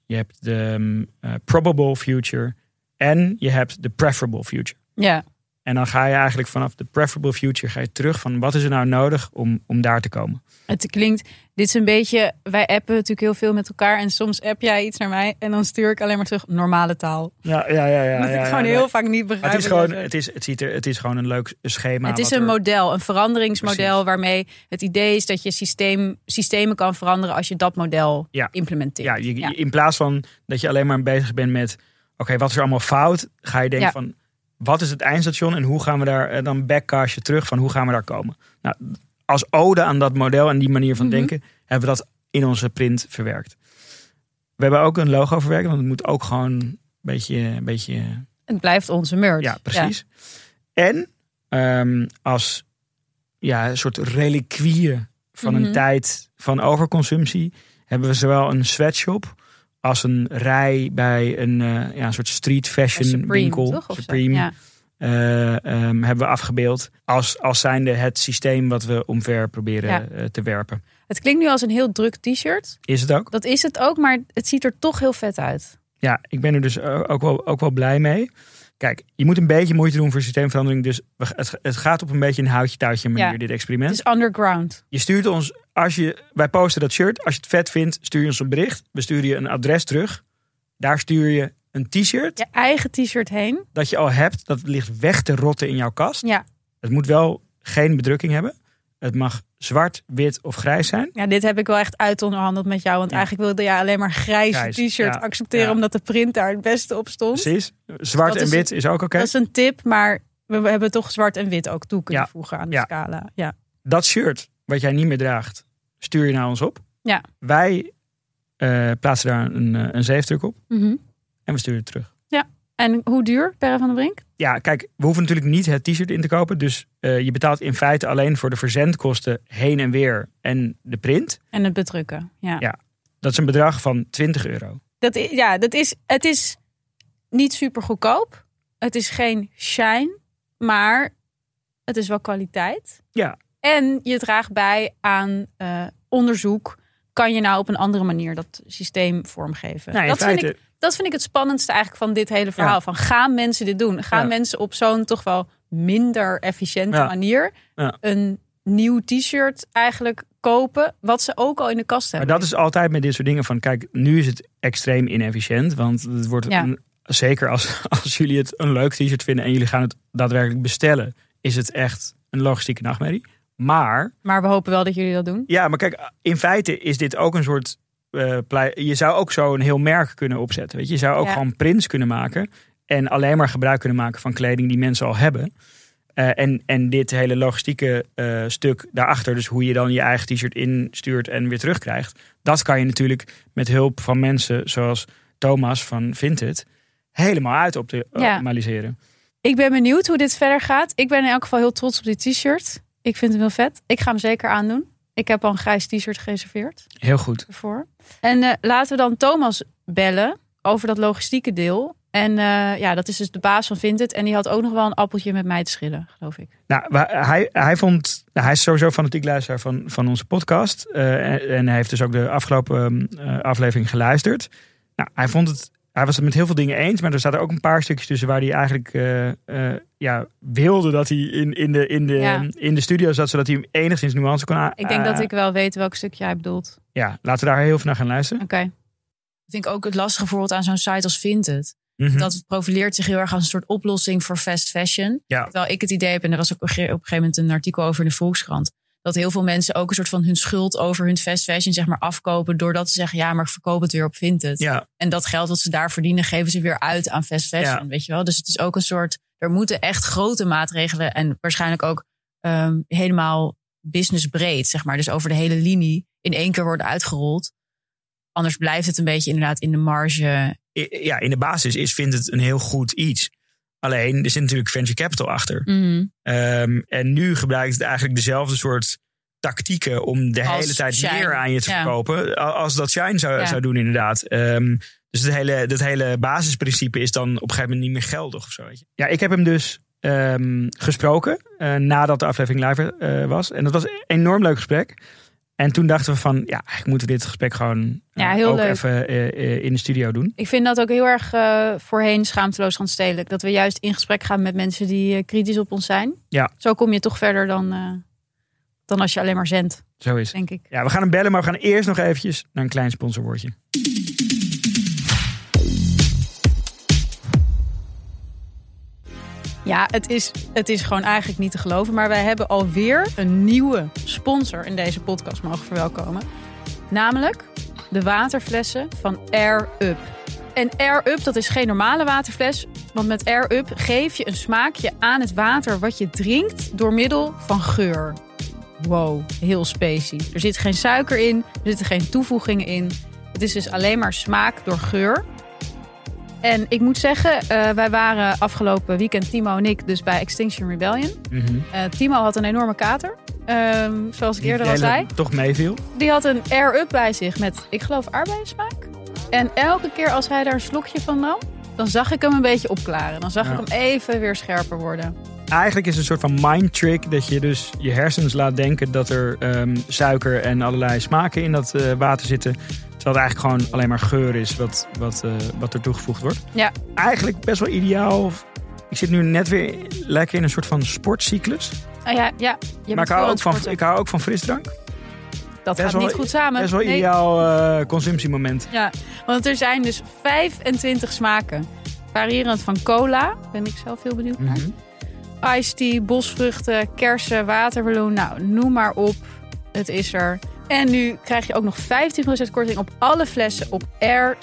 je hebt de um, uh, probable future en je hebt de preferable future. Ja. En dan ga je eigenlijk vanaf de preferable future ga je terug van wat is er nou nodig om, om daar te komen. Het klinkt, dit is een beetje, wij appen natuurlijk heel veel met elkaar en soms app jij iets naar mij en dan stuur ik alleen maar terug normale taal. Ja, ja, ja. ja dat ja, ik ja, gewoon ja, heel ja. vaak niet begrijp. Het is gewoon, het is, het ziet er, het is gewoon een leuk schema. Het is een er... model, een veranderingsmodel Precies. waarmee het idee is dat je systeem, systemen kan veranderen als je dat model ja. implementeert. Ja, je, ja, in plaats van dat je alleen maar bezig bent met, oké, okay, wat is er allemaal fout? Ga je denken ja. van, wat is het eindstation en hoe gaan we daar dan backcastje terug van hoe gaan we daar komen? Nou, als ode aan dat model en die manier van mm-hmm. denken hebben we dat in onze print verwerkt. We hebben ook een logo verwerkt, want het moet ook gewoon een beetje... Een beetje... Het blijft onze merch. Ja, precies. Ja. En um, als ja, een soort reliquieën van mm-hmm. een tijd van overconsumptie hebben we zowel een sweatshop... Als een rij bij een, uh, ja, een soort street fashion Supreme, winkel. Toch, Supreme. Ja. Uh, um, hebben we afgebeeld. Als, als zijnde het systeem wat we omver proberen ja. uh, te werpen. Het klinkt nu als een heel druk t-shirt. Is het ook? Dat is het ook, maar het ziet er toch heel vet uit. Ja, ik ben er dus ook wel, ook wel blij mee. Kijk, je moet een beetje moeite doen voor systeemverandering. Dus het, het gaat op een beetje een houtje-touwtje manier, ja. dit experiment. Het is underground. Je stuurt ons, als je, wij posten dat shirt. Als je het vet vindt, stuur je ons een bericht. We sturen je een adres terug. Daar stuur je een t-shirt. Je eigen t-shirt heen. Dat je al hebt, dat ligt weg te rotten in jouw kast. Ja. Het moet wel geen bedrukking hebben. Het mag zwart, wit of grijs zijn. Ja, dit heb ik wel echt uitonderhandeld met jou. Want ja. eigenlijk wilde jij alleen maar grijze grijs, t-shirt ja, accepteren... Ja. omdat de print daar het beste op stond. Precies. Zwart dus en wit is, is ook oké. Okay. Dat is een tip, maar we hebben toch zwart en wit ook toe kunnen ja. voegen aan de ja. scala. Ja. Dat shirt wat jij niet meer draagt, stuur je naar ons op. Ja. Wij uh, plaatsen daar een, een zeefdruk op. Mm-hmm. En we sturen het terug. Ja. En hoe duur, Per van den Brink? Ja, kijk, we hoeven natuurlijk niet het t-shirt in te kopen. Dus uh, je betaalt in feite alleen voor de verzendkosten heen en weer en de print. En het bedrukken, ja. Ja, dat is een bedrag van twintig euro. Dat is, ja, dat is, het is niet super goedkoop. Het is geen shine, maar het is wel kwaliteit. Ja. En je draagt bij aan uh, onderzoek. Kan je nou op een andere manier dat systeem vormgeven? Nou, in dat feite... vind ik... Dat vind ik het spannendste eigenlijk van dit hele verhaal. Ja. Van gaan mensen dit doen? Gaan ja. mensen op zo'n toch wel minder efficiënte ja. manier... Ja. een nieuw t-shirt eigenlijk kopen... wat ze ook al in de kast hebben? Maar dat is altijd met dit soort dingen van... kijk, nu is het extreem inefficiënt. Want het wordt ja. een, zeker als, als jullie het een leuk t-shirt vinden... en jullie gaan het daadwerkelijk bestellen... is het echt een logistieke nachtmerrie. Maar... Maar we hopen wel dat jullie dat doen. Ja, maar kijk, in feite is dit ook een soort... Uh, plei- je zou ook zo een heel merk kunnen opzetten. Weet je? Je zou ook ja. gewoon prints kunnen maken. En alleen maar gebruik kunnen maken van kleding die mensen al hebben. Uh, en, en dit hele logistieke uh, stuk daarachter. Dus hoe je dan je eigen t-shirt instuurt en weer terugkrijgt. Dat kan je natuurlijk met hulp van mensen zoals Thomas van Vinted helemaal uit optimaliseren. Ja. Ik ben benieuwd hoe dit verder gaat. Ik ben in elk geval heel trots op dit t-shirt. Ik vind hem heel vet. Ik ga hem zeker aandoen. Ik heb al een grijs t-shirt gereserveerd. Heel goed. Ervoor. En uh, laten we dan Thomas bellen over dat logistieke deel. En uh, ja, dat is dus de baas van Vinted. En die had ook nog wel een appeltje met mij te schillen, geloof ik. Nou, hij, hij vond... Nou, hij is sowieso fanatiek luisteraar van, van onze podcast. Uh, en, en hij heeft dus ook de afgelopen uh, aflevering geluisterd. Nou, hij vond het... Hij was het met heel veel dingen eens, maar er zaten ook een paar stukjes tussen waar hij eigenlijk uh, uh, ja, wilde dat hij in, in, de, in, de, ja. in de studio zat, zodat hij hem enigszins nuance kon aan. Ik denk uh, dat ik wel weet welk stukje hij bedoelt. Ja, laten we daar heel veel naar gaan luisteren. Oké. Okay. Ik denk ook het lastige bijvoorbeeld aan zo'n site als Vinted. Mm-hmm. Dat profileert zich heel erg als een soort oplossing voor fast fashion. Ja. Terwijl ik het idee heb, en er was ook op een gegeven moment een artikel over in de Volkskrant, dat heel veel mensen ook een soort van hun schuld over hun fast fashion zeg maar afkopen, doordat ze zeggen, ja, maar ik verkoop het weer op Vinted. Ja. En dat geld wat ze daar verdienen, geven ze weer uit aan fast fashion, ja. weet je wel. Dus het is ook een soort, er moeten echt grote maatregelen en waarschijnlijk ook um, helemaal businessbreed, zeg maar. Dus over de hele linie in één keer worden uitgerold. Anders blijft het een beetje inderdaad in de marge. Ja, in de basis is Vinted een heel goed iets. Alleen, er zit natuurlijk venture capital achter. Mm-hmm. Um, en nu gebruikt het eigenlijk dezelfde soort tactieken om de als hele tijd Shine. Meer aan je te ja. verkopen. Als dat Shine zou, ja. zou doen inderdaad. Um, dus het hele, dat hele basisprincipe is dan op een gegeven moment niet meer geldig of zo. Weet je. Ja, ik heb hem dus um, gesproken uh, nadat de aflevering live uh, was. En dat was een enorm leuk gesprek. En toen dachten we van, ja, eigenlijk moeten we dit gesprek gewoon uh, ja, heel ook leuk. even uh, uh, in de studio doen. Ik vind dat ook heel erg uh, voorheen schaamteloos randstedelijk. Dat we juist in gesprek gaan met mensen die uh, kritisch op ons zijn. Ja. Zo kom je toch verder dan, uh, dan als je alleen maar zendt. Zo is het. Denk ik. Ja, we gaan hem bellen, maar we gaan eerst nog eventjes naar een klein sponsorwoordje. Ja, het is, het is gewoon eigenlijk niet te geloven. Maar wij hebben alweer een nieuwe sponsor in deze podcast mogen verwelkomen. Namelijk de waterflessen van Air Up. En Air Up, dat is geen normale waterfles. Want met Air Up geef je een smaakje aan het water wat je drinkt door middel van geur. Wow, heel specie. Er zit geen suiker in, er zitten geen toevoegingen in. Het is dus alleen maar smaak door geur. En ik moet zeggen, uh, wij waren afgelopen weekend, Timo en ik, dus bij Extinction Rebellion. Mm-hmm. Uh, Timo had een enorme kater, um, zoals ik die eerder al zei. Toch meeviel. Die had een air-up bij zich met, ik geloof, aardbeiensmaak. En elke keer als hij daar een slokje van nam, dan zag ik hem een beetje opklaren. Dan zag ja. ik hem even weer scherper worden. Eigenlijk is het een soort van mind trick dat je dus je hersens laat denken dat er um, suiker en allerlei smaken in dat uh, water zitten. Terwijl het eigenlijk gewoon alleen maar geur is wat, wat, uh, wat er toegevoegd wordt. Ja. Eigenlijk best wel ideaal. Ik zit nu net weer lekker in een soort van sportcyclus. Ah ja, ja. Je maar ik hou, ook van, ik hou ook van frisdrank. Dat best gaat wel, niet goed samen. Best wel een nee. ideaal uh, consumptiemoment. Ja, want er zijn dus vijfentwintig smaken. Variërend van cola, ben ik zelf heel benieuwd naar. Mm-hmm. Iced tea, bosvruchten, kersen, watermeloen. Nou, noem maar op. Het is er. En nu krijg je ook nog vijftien procent korting op alle flessen op air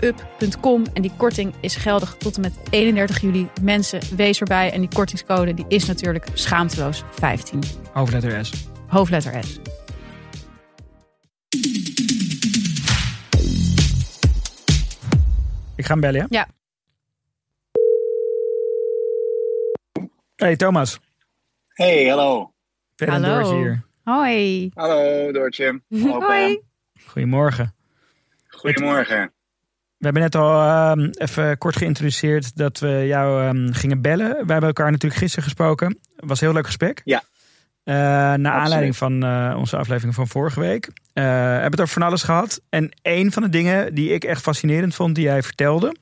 up punt com. En die korting is geldig tot en met eenendertig juli. Mensen, wees erbij. En die kortingscode die is natuurlijk schaamteloos vijftien. Hoofdletter S. Hoofdletter S. Ik ga hem bellen, ja? Ja. Hey Thomas. Hey, hallo. Ben en Doortje hier. Hoi. Hallo Doortje. Hallo, hoi. Goedemorgen. Goedemorgen. We hebben net al um, even kort geïntroduceerd dat we jou um, gingen bellen. We hebben elkaar natuurlijk gisteren gesproken. Het was een heel leuk gesprek. Ja. Uh, naar Absoluut. Aanleiding van uh, onze aflevering van vorige week. Uh, we hebben het over van alles gehad. En een van de dingen die ik echt fascinerend vond die jij vertelde,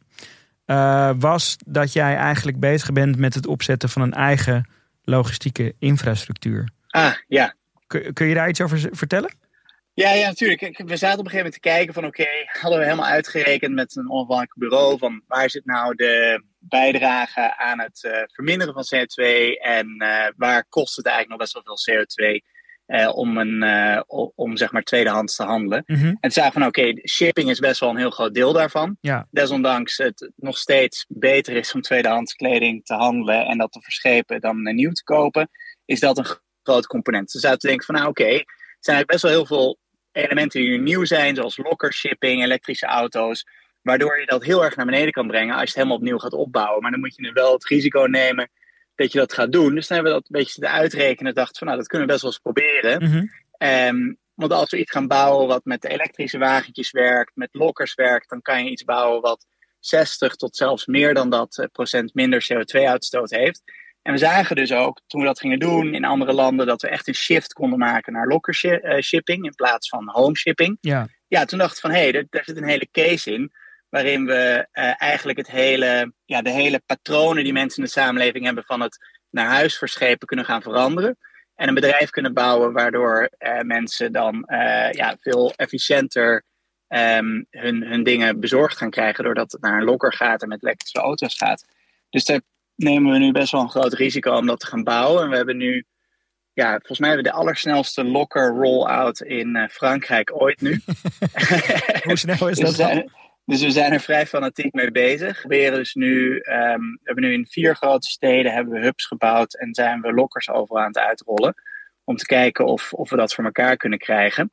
Uh, was dat jij eigenlijk bezig bent met het opzetten van een eigen logistieke infrastructuur. Ah, ja. Kun, kun je daar iets over vertellen? Ja, ja, natuurlijk. We zaten op een gegeven moment te kijken van, oké, okay, hadden we helemaal uitgerekend met een onafhankelijk bureau van waar zit nou de bijdrage aan het uh, verminderen van C O twee en uh, waar kost het eigenlijk nog best wel veel C O twee uh, om, een, uh, om zeg maar tweedehands te handelen. Mm-hmm. En toen zagen we van, oké, okay, shipping is best wel een heel groot deel daarvan. Ja. Desondanks het nog steeds beter is om tweedehands kleding te handelen en dat te verschepen dan uh, nieuw te kopen, is dat een groot component. Dus uit te denken van, nou oké, okay, er zijn eigenlijk best wel heel veel elementen die nu nieuw zijn, zoals lockers, shipping, elektrische auto's, waardoor je dat heel erg naar beneden kan brengen als je het helemaal opnieuw gaat opbouwen. Maar dan moet je nu wel het risico nemen dat je dat gaat doen. Dus dan hebben we dat een beetje te uitrekenen en dachten van, nou dat kunnen we best wel eens proberen. Mm-hmm. Um, want als we iets gaan bouwen wat met de elektrische wagentjes werkt, met lockers werkt, dan kan je iets bouwen wat zestig tot zelfs meer dan dat procent minder C O twee uitstoot heeft. En we zagen dus ook, toen we dat gingen doen in andere landen, dat we echt een shift konden maken naar locker shi- uh, shipping in plaats van home shipping. Ja, ja toen dacht ik van, hé, hey, d- daar zit een hele case in, waarin we uh, eigenlijk het hele, ja, de hele patronen die mensen in de samenleving hebben van het naar huis verschepen kunnen gaan veranderen. En een bedrijf kunnen bouwen waardoor uh, mensen dan uh, ja, veel efficiënter um, hun, hun dingen bezorgd gaan krijgen, doordat het naar een locker gaat en met elektrische auto's gaat. Dus daar nemen we nu best wel een groot risico om dat te gaan bouwen. En we hebben nu, ja, volgens mij hebben we de allersnelste locker roll-out in uh, Frankrijk ooit nu. Hoe snel is dat dan? Dus we zijn er vrij fanatiek mee bezig. We proberen dus nu, um, we hebben nu in vier grote steden hebben we hubs gebouwd en zijn we lockers overal aan het uitrollen. Om te kijken of, of we dat voor elkaar kunnen krijgen.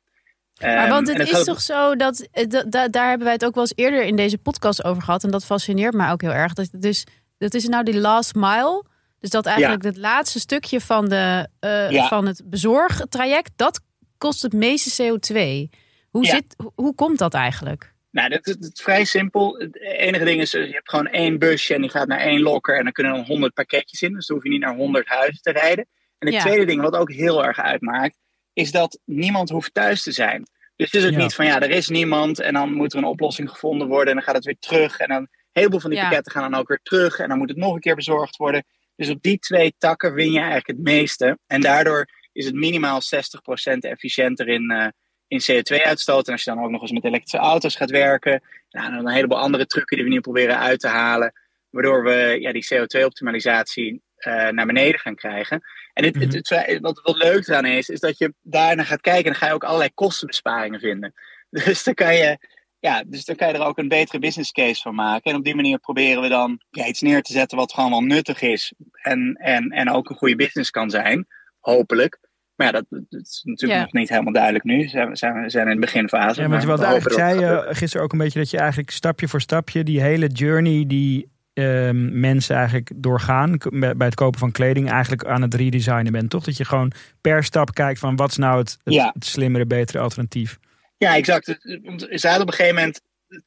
Um, maar want het, het is gaat... toch zo, dat d- d- daar hebben wij het ook wel eens eerder in deze podcast over gehad. En dat fascineert mij ook heel erg. Dat, dus, dat is nou die last mile. Dus dat eigenlijk het ja. laatste stukje van, de, uh, ja. van het bezorgtraject, dat kost het meeste C O twee. Hoe, ja. zit, hoe komt dat eigenlijk? Nou, dat is, dat is vrij simpel. Het enige ding is, je hebt gewoon één busje en die gaat naar één lokker. En dan kunnen er honderd pakketjes in. Dus dan hoef je niet naar honderd huizen te rijden. En het ja. tweede ding, wat ook heel erg uitmaakt, is dat niemand hoeft thuis te zijn. Dus het is ook ja. niet van, ja, er is niemand. En dan moet er een oplossing gevonden worden. En dan gaat het weer terug. En dan een heleboel van die ja. pakketten gaan dan ook weer terug. En dan moet het nog een keer bezorgd worden. Dus op die twee takken win je eigenlijk het meeste. En daardoor is het minimaal zestig procent efficiënter in... Uh, in C O twee uitstoot. En als je dan ook nog eens met elektrische auto's gaat werken. Nou, dan een heleboel andere trucken die we nu proberen uit te halen. Waardoor we ja, die C O twee optimalisatie uh, naar beneden gaan krijgen. En het, mm-hmm. het, het, wat, wat leuk eraan is, is dat je daarna gaat kijken. En dan ga je ook allerlei kostenbesparingen vinden. Dus dan kan je, ja, dus dan kan je er ook een betere business case van maken. En op die manier proberen we dan ja, iets neer te zetten wat gewoon wel nuttig is. En, en, en ook een goede business kan zijn. Hopelijk. Maar ja, dat, dat is natuurlijk ja. nog niet helemaal duidelijk nu. Zijn, zijn, we zijn in de beginfase. Ja, maar wat eigenlijk zei je gisteren ook een beetje, dat je eigenlijk stapje voor stapje die hele journey die uh, mensen eigenlijk doorgaan bij het kopen van kleding eigenlijk aan het redesignen bent, toch? Dat je gewoon per stap kijkt van wat is nou het, het, ja. het slimmere, betere alternatief. Ja, exact. We zaten op een gegeven moment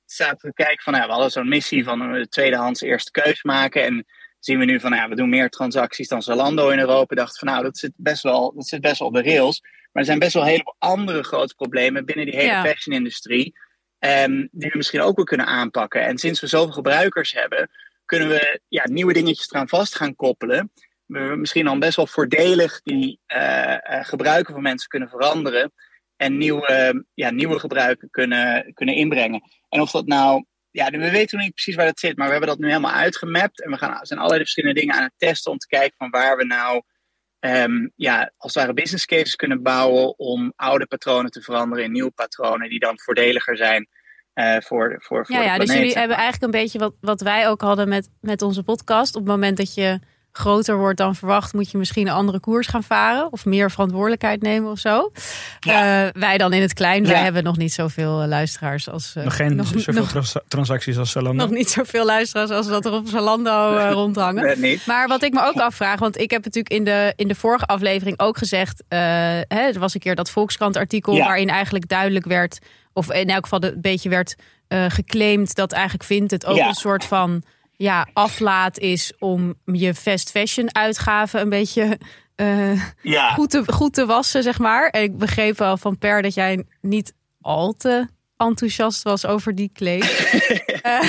zaten we te kijken van, nou, we hadden zo'n missie van een tweedehands eerste keus maken en zien we nu van, ja, we doen meer transacties dan Zalando in Europa. Dacht van, nou, dat zit best wel, dat zit best wel op de rails. Maar er zijn best wel hele andere grote problemen binnen die hele ja. fashion-industrie. Um, die we misschien ook wel kunnen aanpakken. En sinds we zoveel gebruikers hebben, kunnen we ja, nieuwe dingetjes eraan vast gaan koppelen. We misschien dan best wel voordelig die uh, gebruiken van mensen kunnen veranderen. En nieuwe, ja, nieuwe gebruiken kunnen, kunnen inbrengen. En of dat nou... Ja, we weten nog niet precies waar dat zit, maar we hebben dat nu helemaal uitgemapt. En we gaan, zijn allerlei verschillende dingen aan het testen om te kijken van waar we nou, um, ja, als het ware business cases kunnen bouwen om oude patronen te veranderen in nieuwe patronen die dan voordeliger zijn uh, voor, voor, voor ja, de ja, planeet. Dus jullie hebben eigenlijk een beetje wat, wat wij ook hadden met, met onze podcast. Op het moment dat je groter wordt dan verwacht, moet je misschien een andere koers gaan varen of meer verantwoordelijkheid nemen of zo. Ja. Uh, wij dan in het klein, ja. wij hebben nog niet zoveel luisteraars als... Uh, nog geen nog, zoveel nog, trans- transacties als Zalando. Nog niet zoveel luisteraars als dat er op Zalando uh, rondhangen. Nee, maar wat ik me ook afvraag, want ik heb natuurlijk in de, in de vorige aflevering ook gezegd, uh, hè, er was een keer dat Volkskrant artikel ja. waarin eigenlijk duidelijk werd, of in elk geval een beetje werd uh, geclaimd, dat eigenlijk Vinted ook ja. een soort van... ja, aflaat is om je fast fashion uitgaven een beetje uh, ja. goed, te, goed te wassen, zeg maar. En ik begreep wel van Per dat jij niet al te enthousiast was over die kleed. uh,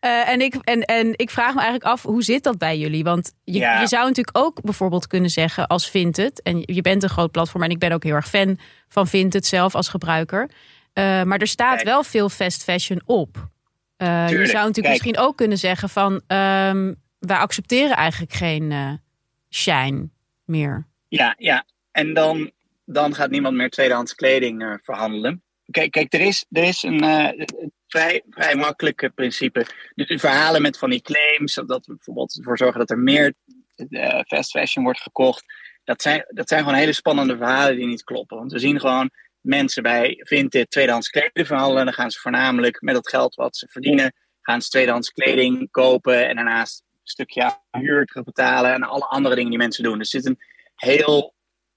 uh, en, ik, en, en ik vraag me eigenlijk af, hoe zit dat bij jullie? Want je, ja. je zou natuurlijk ook bijvoorbeeld kunnen zeggen als Vinted, en je bent een groot platform en ik ben ook heel erg fan van Vinted zelf als gebruiker. Uh, maar er staat Kijk. wel veel fast fashion op. Uh, je zou natuurlijk Kijk. misschien ook kunnen zeggen van... Um, wij accepteren eigenlijk geen uh, shine meer. Ja, ja. En dan, dan gaat niemand meer tweedehands kleding uh, verhandelen. Kijk, kijk, er is, er is een uh, vrij, vrij makkelijke principe. Dus de verhalen met van die claims... dat we bijvoorbeeld ervoor zorgen dat er meer uh, fast fashion wordt gekocht... Dat zijn, dat zijn gewoon hele spannende verhalen die niet kloppen. Want we zien gewoon... mensen bij Vinted tweedehands kleding verhandelen. Dan gaan ze voornamelijk met dat geld wat ze verdienen... gaan ze tweedehands kleding kopen... en daarnaast een stukje huur te betalen... en alle andere dingen die mensen doen. Dus er zit een heel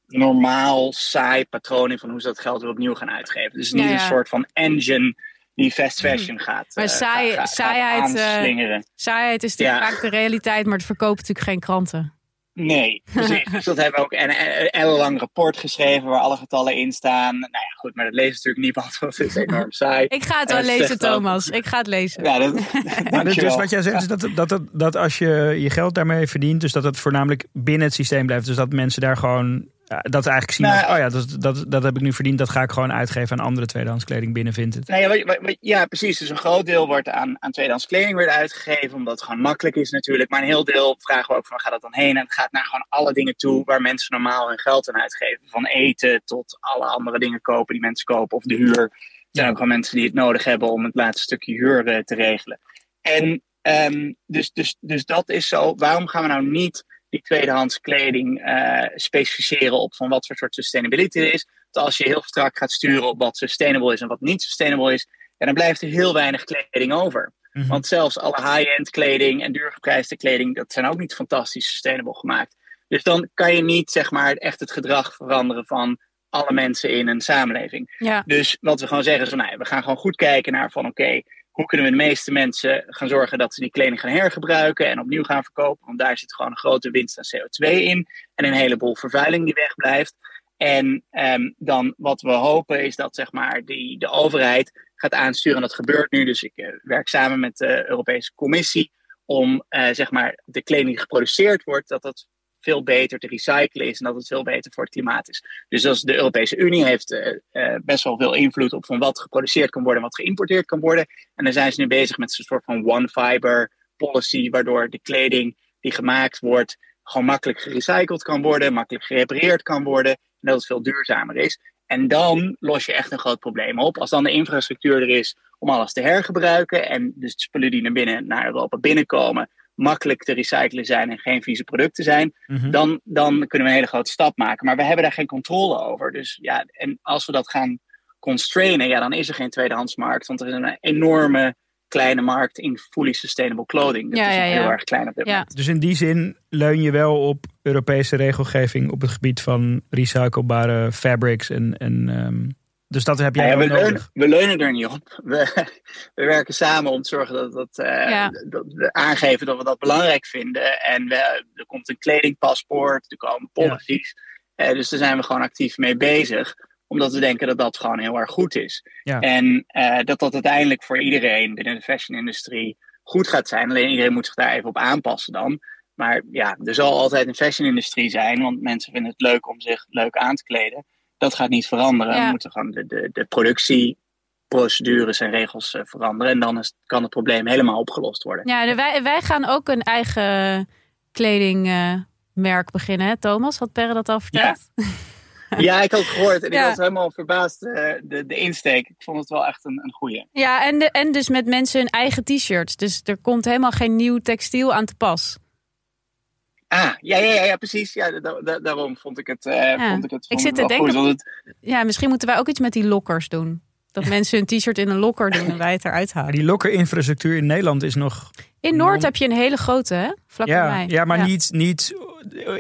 normaal, saai patroon in... van hoe ze dat geld weer opnieuw gaan uitgeven. Dus het is niet ja, ja. een soort van engine... die fast fashion gaat, maar uh, saai, gaat, saaiheid, gaat aanslingeren. Uh, saaiheid is ja. vaak de realiteit, maar het verkoopt natuurlijk geen kranten. Nee, precies. Dus dat hebben we ook een, een ellenlang rapport geschreven waar alle getallen in staan. Nou ja, goed, maar dat leest natuurlijk niemand, want het is enorm saai. Ik ga het wel lezen, Thomas. Dan... Ik ga het lezen. Ja, dat, maar dus, dus wat jij zegt is dat, dat, dat, dat als je je geld daarmee verdient, dus dat het voornamelijk binnen het systeem blijft. Dus dat mensen daar gewoon... Dat eigenlijk zien nou, als, oh ja, dat, dat, dat heb ik nu verdiend. Dat ga ik gewoon uitgeven aan andere tweedehands kleding binnen Vinted. Nou ja, wat, wat, wat, ja, precies. Dus een groot deel wordt aan, aan tweedehands kleding wordt uitgegeven. Omdat het gewoon makkelijk is natuurlijk. Maar een heel deel vragen we ook van, waar gaat dat dan heen? En het gaat naar gewoon alle dingen toe waar mensen normaal hun geld aan uitgeven. Van eten tot alle andere dingen kopen die mensen kopen. Of de huur. Er zijn ook gewoon mensen die het nodig hebben om het laatste stukje huur uh, te regelen. En um, dus, dus, dus dat is zo. Waarom gaan we nou niet... die tweedehands kleding uh, specificeren op van wat voor soort sustainability er is. Want als je heel strak gaat sturen op wat sustainable is en wat niet sustainable is, ja, dan blijft er heel weinig kleding over. Mm-hmm. Want zelfs alle high-end kleding en duurgeprijsde kleding, dat zijn ook niet fantastisch sustainable gemaakt. Dus dan kan je niet, zeg maar, echt het gedrag veranderen van alle mensen in een samenleving. Ja. Dus wat we gewoon zeggen is, nou, we gaan gewoon goed kijken naar van oké, okay, hoe kunnen we de meeste mensen gaan zorgen dat ze die kleding gaan hergebruiken en opnieuw gaan verkopen? Want daar zit gewoon een grote winst aan C O twee in en een heleboel vervuiling die wegblijft. En um, dan wat we hopen is dat, zeg maar, die, de overheid gaat aansturen. En dat gebeurt nu. Dus ik uh, werk samen met de Europese Commissie om uh, zeg maar, de kleding die geproduceerd wordt, dat dat veel beter te recyclen is en dat het veel beter voor het klimaat is. Dus als de Europese Unie heeft uh, uh, best wel veel invloed op van wat geproduceerd kan worden en wat geïmporteerd kan worden. En daar zijn ze nu bezig met een soort van one fiber policy, waardoor de kleding die gemaakt wordt gewoon makkelijk gerecycled kan worden, makkelijk gerepareerd kan worden en dat het veel duurzamer is. En dan los je echt een groot probleem op. Als dan de infrastructuur er is om alles te hergebruiken en dus de spullen die naar binnen naar Europa binnenkomen makkelijk te recyclen zijn en geen vieze producten zijn, mm-hmm. dan, dan kunnen we een hele grote stap maken. Maar we hebben daar geen controle over. Dus ja, en als we dat gaan constrainen, ja, dan is er geen tweedehandsmarkt, want er is een enorme kleine markt in fully sustainable clothing. Dat ja, is ja, heel ja. erg klein op dit ja. moment. Dus in die zin leun je wel op Europese regelgeving op het gebied van recyclebare fabrics en... en um... Dus dat heb jij ja, we nodig. Leunen, we leunen er niet op. We, we werken samen om te zorgen dat, dat, uh, ja. dat we aangeven dat we dat belangrijk vinden. En we, er komt een kledingpaspoort, er komen policies. Ja. Uh, dus daar zijn we gewoon actief mee bezig. Omdat we denken dat dat gewoon heel erg goed is. Ja. En uh, dat dat uiteindelijk voor iedereen binnen de fashionindustrie goed gaat zijn. Alleen iedereen moet zich daar even op aanpassen dan. Maar ja, er zal altijd een fashionindustrie zijn. Want mensen vinden het leuk om zich leuk aan te kleden. Dat gaat niet veranderen. Ja. We moeten gewoon de, de, de productieprocedures en regels uh, veranderen. En dan is, kan het probleem helemaal opgelost worden. Ja, de, wij, wij gaan ook een eigen kledingmerk uh, beginnen, hè? Thomas, had Perre dat al verteld? Ja, ja ik had het gehoord. En ja. ik was helemaal verbaasd. Uh, de, de insteek. Ik vond het wel echt een, een goeie. Ja, en, de, en dus met mensen hun eigen t-shirts. Dus er komt helemaal geen nieuw textiel aan te pas. Ah, ja, ja, ja, ja precies. Ja, da- da- daarom vond ik het, uh, ja. vond ik het, vond ik zit het wel te denken, goed. Het... Ja, misschien moeten wij ook iets met die lokkers doen. Dat mensen hun t-shirt in een lokker doen en wij het eruit halen. Maar die lokkerinfrastructuur in Nederland is nog... In Noord non... heb je een hele grote, hè? Vlak ja, bij mij. Ja, maar ja. Niet, niet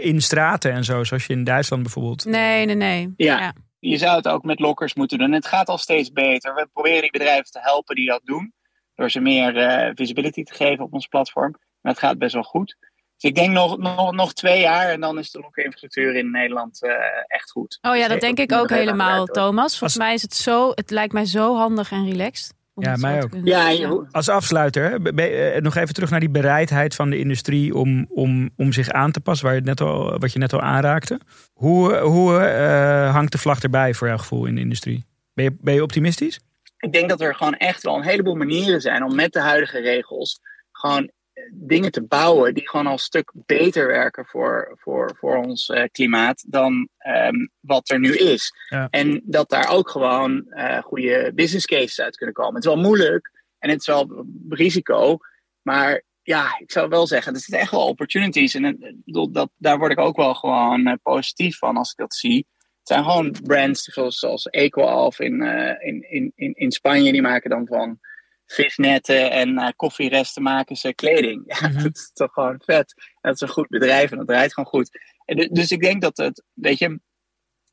in straten en zo, zoals je in Duitsland bijvoorbeeld. Nee, nee, nee. Ja. ja, je zou het ook met lokkers moeten doen. Het gaat al steeds beter. We proberen die bedrijven te helpen die dat doen. Door ze meer uh, visibility te geven op ons platform. En dat gaat best wel goed. Dus ik denk nog, nog, nog twee jaar en dan is de lokkerinfrastructuur in Nederland uh, echt goed. Oh ja, dat denk ik ook helemaal, Thomas. Volgens mij is het zo, het lijkt mij zo handig en relaxed. Ja, mij ook. Ja, ja. Als afsluiter, ben, nog even terug naar die bereidheid van de industrie om, om, om zich aan te passen, waar je net al, wat je net al aanraakte. Hoe, hoe uh, hangt de vlag erbij voor jouw gevoel in de industrie? Ben je, ben je optimistisch? Ik denk dat er gewoon echt wel een heleboel manieren zijn om met de huidige regels gewoon dingen te bouwen die gewoon al een stuk beter werken voor, voor, voor ons uh, klimaat dan um, wat er nu is. Ja. En dat daar ook gewoon uh, goede business cases uit kunnen komen. Het is wel moeilijk en het is wel risico, maar ja, ik zou wel zeggen, er zitten echt wel opportunities en uh, dat, daar word ik ook wel gewoon uh, positief van als ik dat zie. Het zijn gewoon brands zoals, zoals EcoAlf in, uh, in, in, in, in Spanje, die maken dan van visnetten en uh, koffieresten maken ze kleding. Ja, dat is toch gewoon vet. Dat is een goed bedrijf en dat draait gewoon goed. En d- dus ik denk dat het, weet je...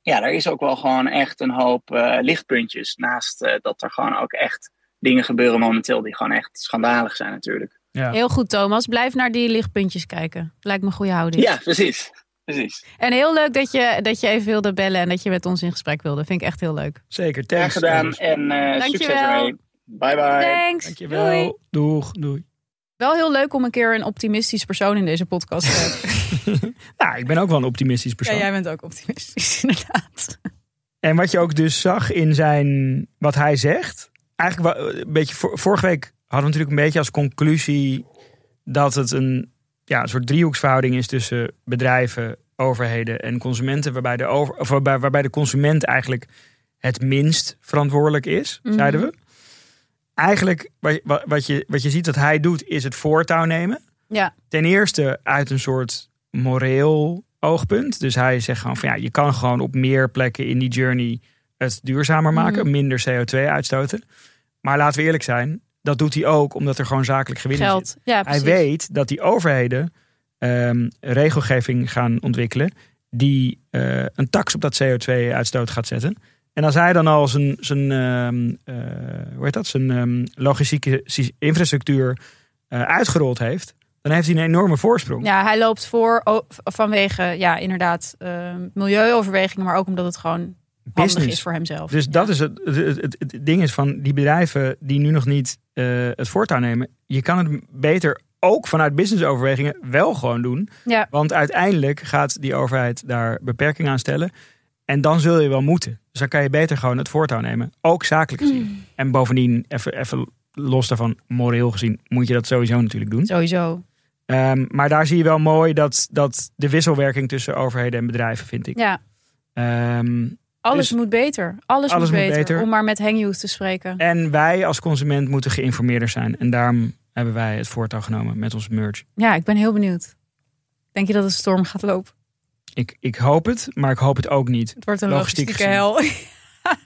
Ja, er is ook wel gewoon echt een hoop uh, lichtpuntjes. Naast uh, dat er gewoon ook echt dingen gebeuren momenteel die gewoon echt schandalig zijn natuurlijk. Ja. Heel goed, Thomas. Blijf naar die lichtpuntjes kijken. Lijkt me een goede houding. Ja, precies. Precies. En heel leuk dat je, dat je even wilde bellen en dat je met ons in gesprek wilde. Vind ik echt heel leuk. Zeker. Graag gedaan en uh, succes ermee. Bye bye. Thanks. Dankjewel. Doei. Doeg. Doei. Wel heel leuk om een keer een optimistisch persoon in deze podcast te hebben. Nou, ik ben ook wel een optimistisch persoon. Ja, jij bent ook optimistisch, inderdaad. En wat je ook dus zag in zijn, wat hij zegt. Eigenlijk een beetje vorige week hadden we natuurlijk een beetje als conclusie dat het een, ja, een soort driehoeksverhouding is tussen bedrijven, overheden en consumenten. Waarbij de, over, of waarbij, waarbij de consument eigenlijk het minst verantwoordelijk is, mm-hmm. zeiden we. Eigenlijk wat, wat, je, wat je ziet dat hij doet is het voortouw nemen. Ja. Ten eerste uit een soort moreel oogpunt. Dus hij zegt gewoon van ja, je kan gewoon op meer plekken in die journey het duurzamer maken. Mm-hmm. Minder C O twee uitstoten. Maar laten we eerlijk zijn. Dat doet hij ook omdat er gewoon zakelijk gewin in zit. Ja, hij weet dat die overheden um, regelgeving gaan ontwikkelen die uh, een tax op dat C O twee uitstoot gaat zetten. En als hij dan al zijn, zijn, um, uh, hoe heet dat, zijn um, logistieke infrastructuur uh, uitgerold heeft, dan heeft hij een enorme voorsprong. Ja, hij loopt voor o- vanwege ja, inderdaad uh, milieuoverwegingen, maar ook omdat het gewoon business is voor hemzelf. Dus ja. dat is het, het, het, het ding is van die bedrijven die nu nog niet uh, het voortouw nemen. Je kan het beter ook vanuit businessoverwegingen wel gewoon doen. Ja. Want uiteindelijk gaat die overheid daar beperking aan stellen. En dan zul je wel moeten. Dus dan kan je beter gewoon het voortouw nemen. Ook zakelijk gezien. Mm. En bovendien, even los daarvan, moreel gezien, moet je dat sowieso natuurlijk doen. Sowieso. Um, maar daar zie je wel mooi dat, dat de wisselwerking tussen overheden en bedrijven, vind ik. Ja. Um, Alles dus, moet beter. Alles, alles moet, beter, moet beter. Om maar met Hang Youth te spreken. En wij als consument moeten geïnformeerder zijn. En daarom hebben wij het voortouw genomen met onze merch. Ja, ik ben heel benieuwd. Denk je dat de storm gaat lopen? Ik, ik hoop het, maar ik hoop het ook niet. Het wordt een logistieke, logistieke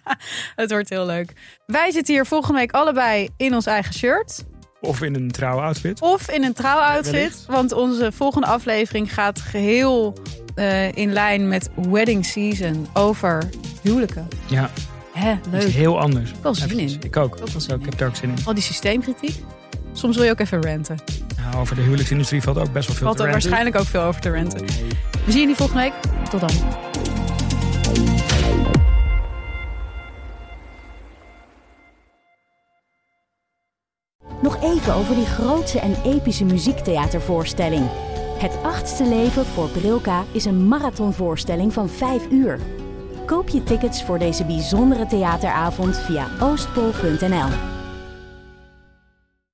hel. Het wordt heel leuk. Wij zitten hier volgende week allebei in ons eigen shirt. Of in een trouwoutfit. Of in een trouwoutfit. Want onze volgende aflevering gaat geheel uh, in lijn met wedding season over huwelijken. Ja, hè, leuk. Dat is heel anders. Ik heb wel zin in. Ik ook. Ik heb er ook zin in. Al die systeemkritiek. Soms wil je ook even ranten. Nou, over de huwelijksindustrie valt ook best wel veel valt te ranten. Valt waarschijnlijk ook veel over te ranten. We zien jullie volgende week. Tot dan. Nog even over die grootse en epische muziektheatervoorstelling. Het achtste leven voor Brilka is een marathonvoorstelling van vijf uur. Koop je tickets voor deze bijzondere theateravond via oostpol punt n l.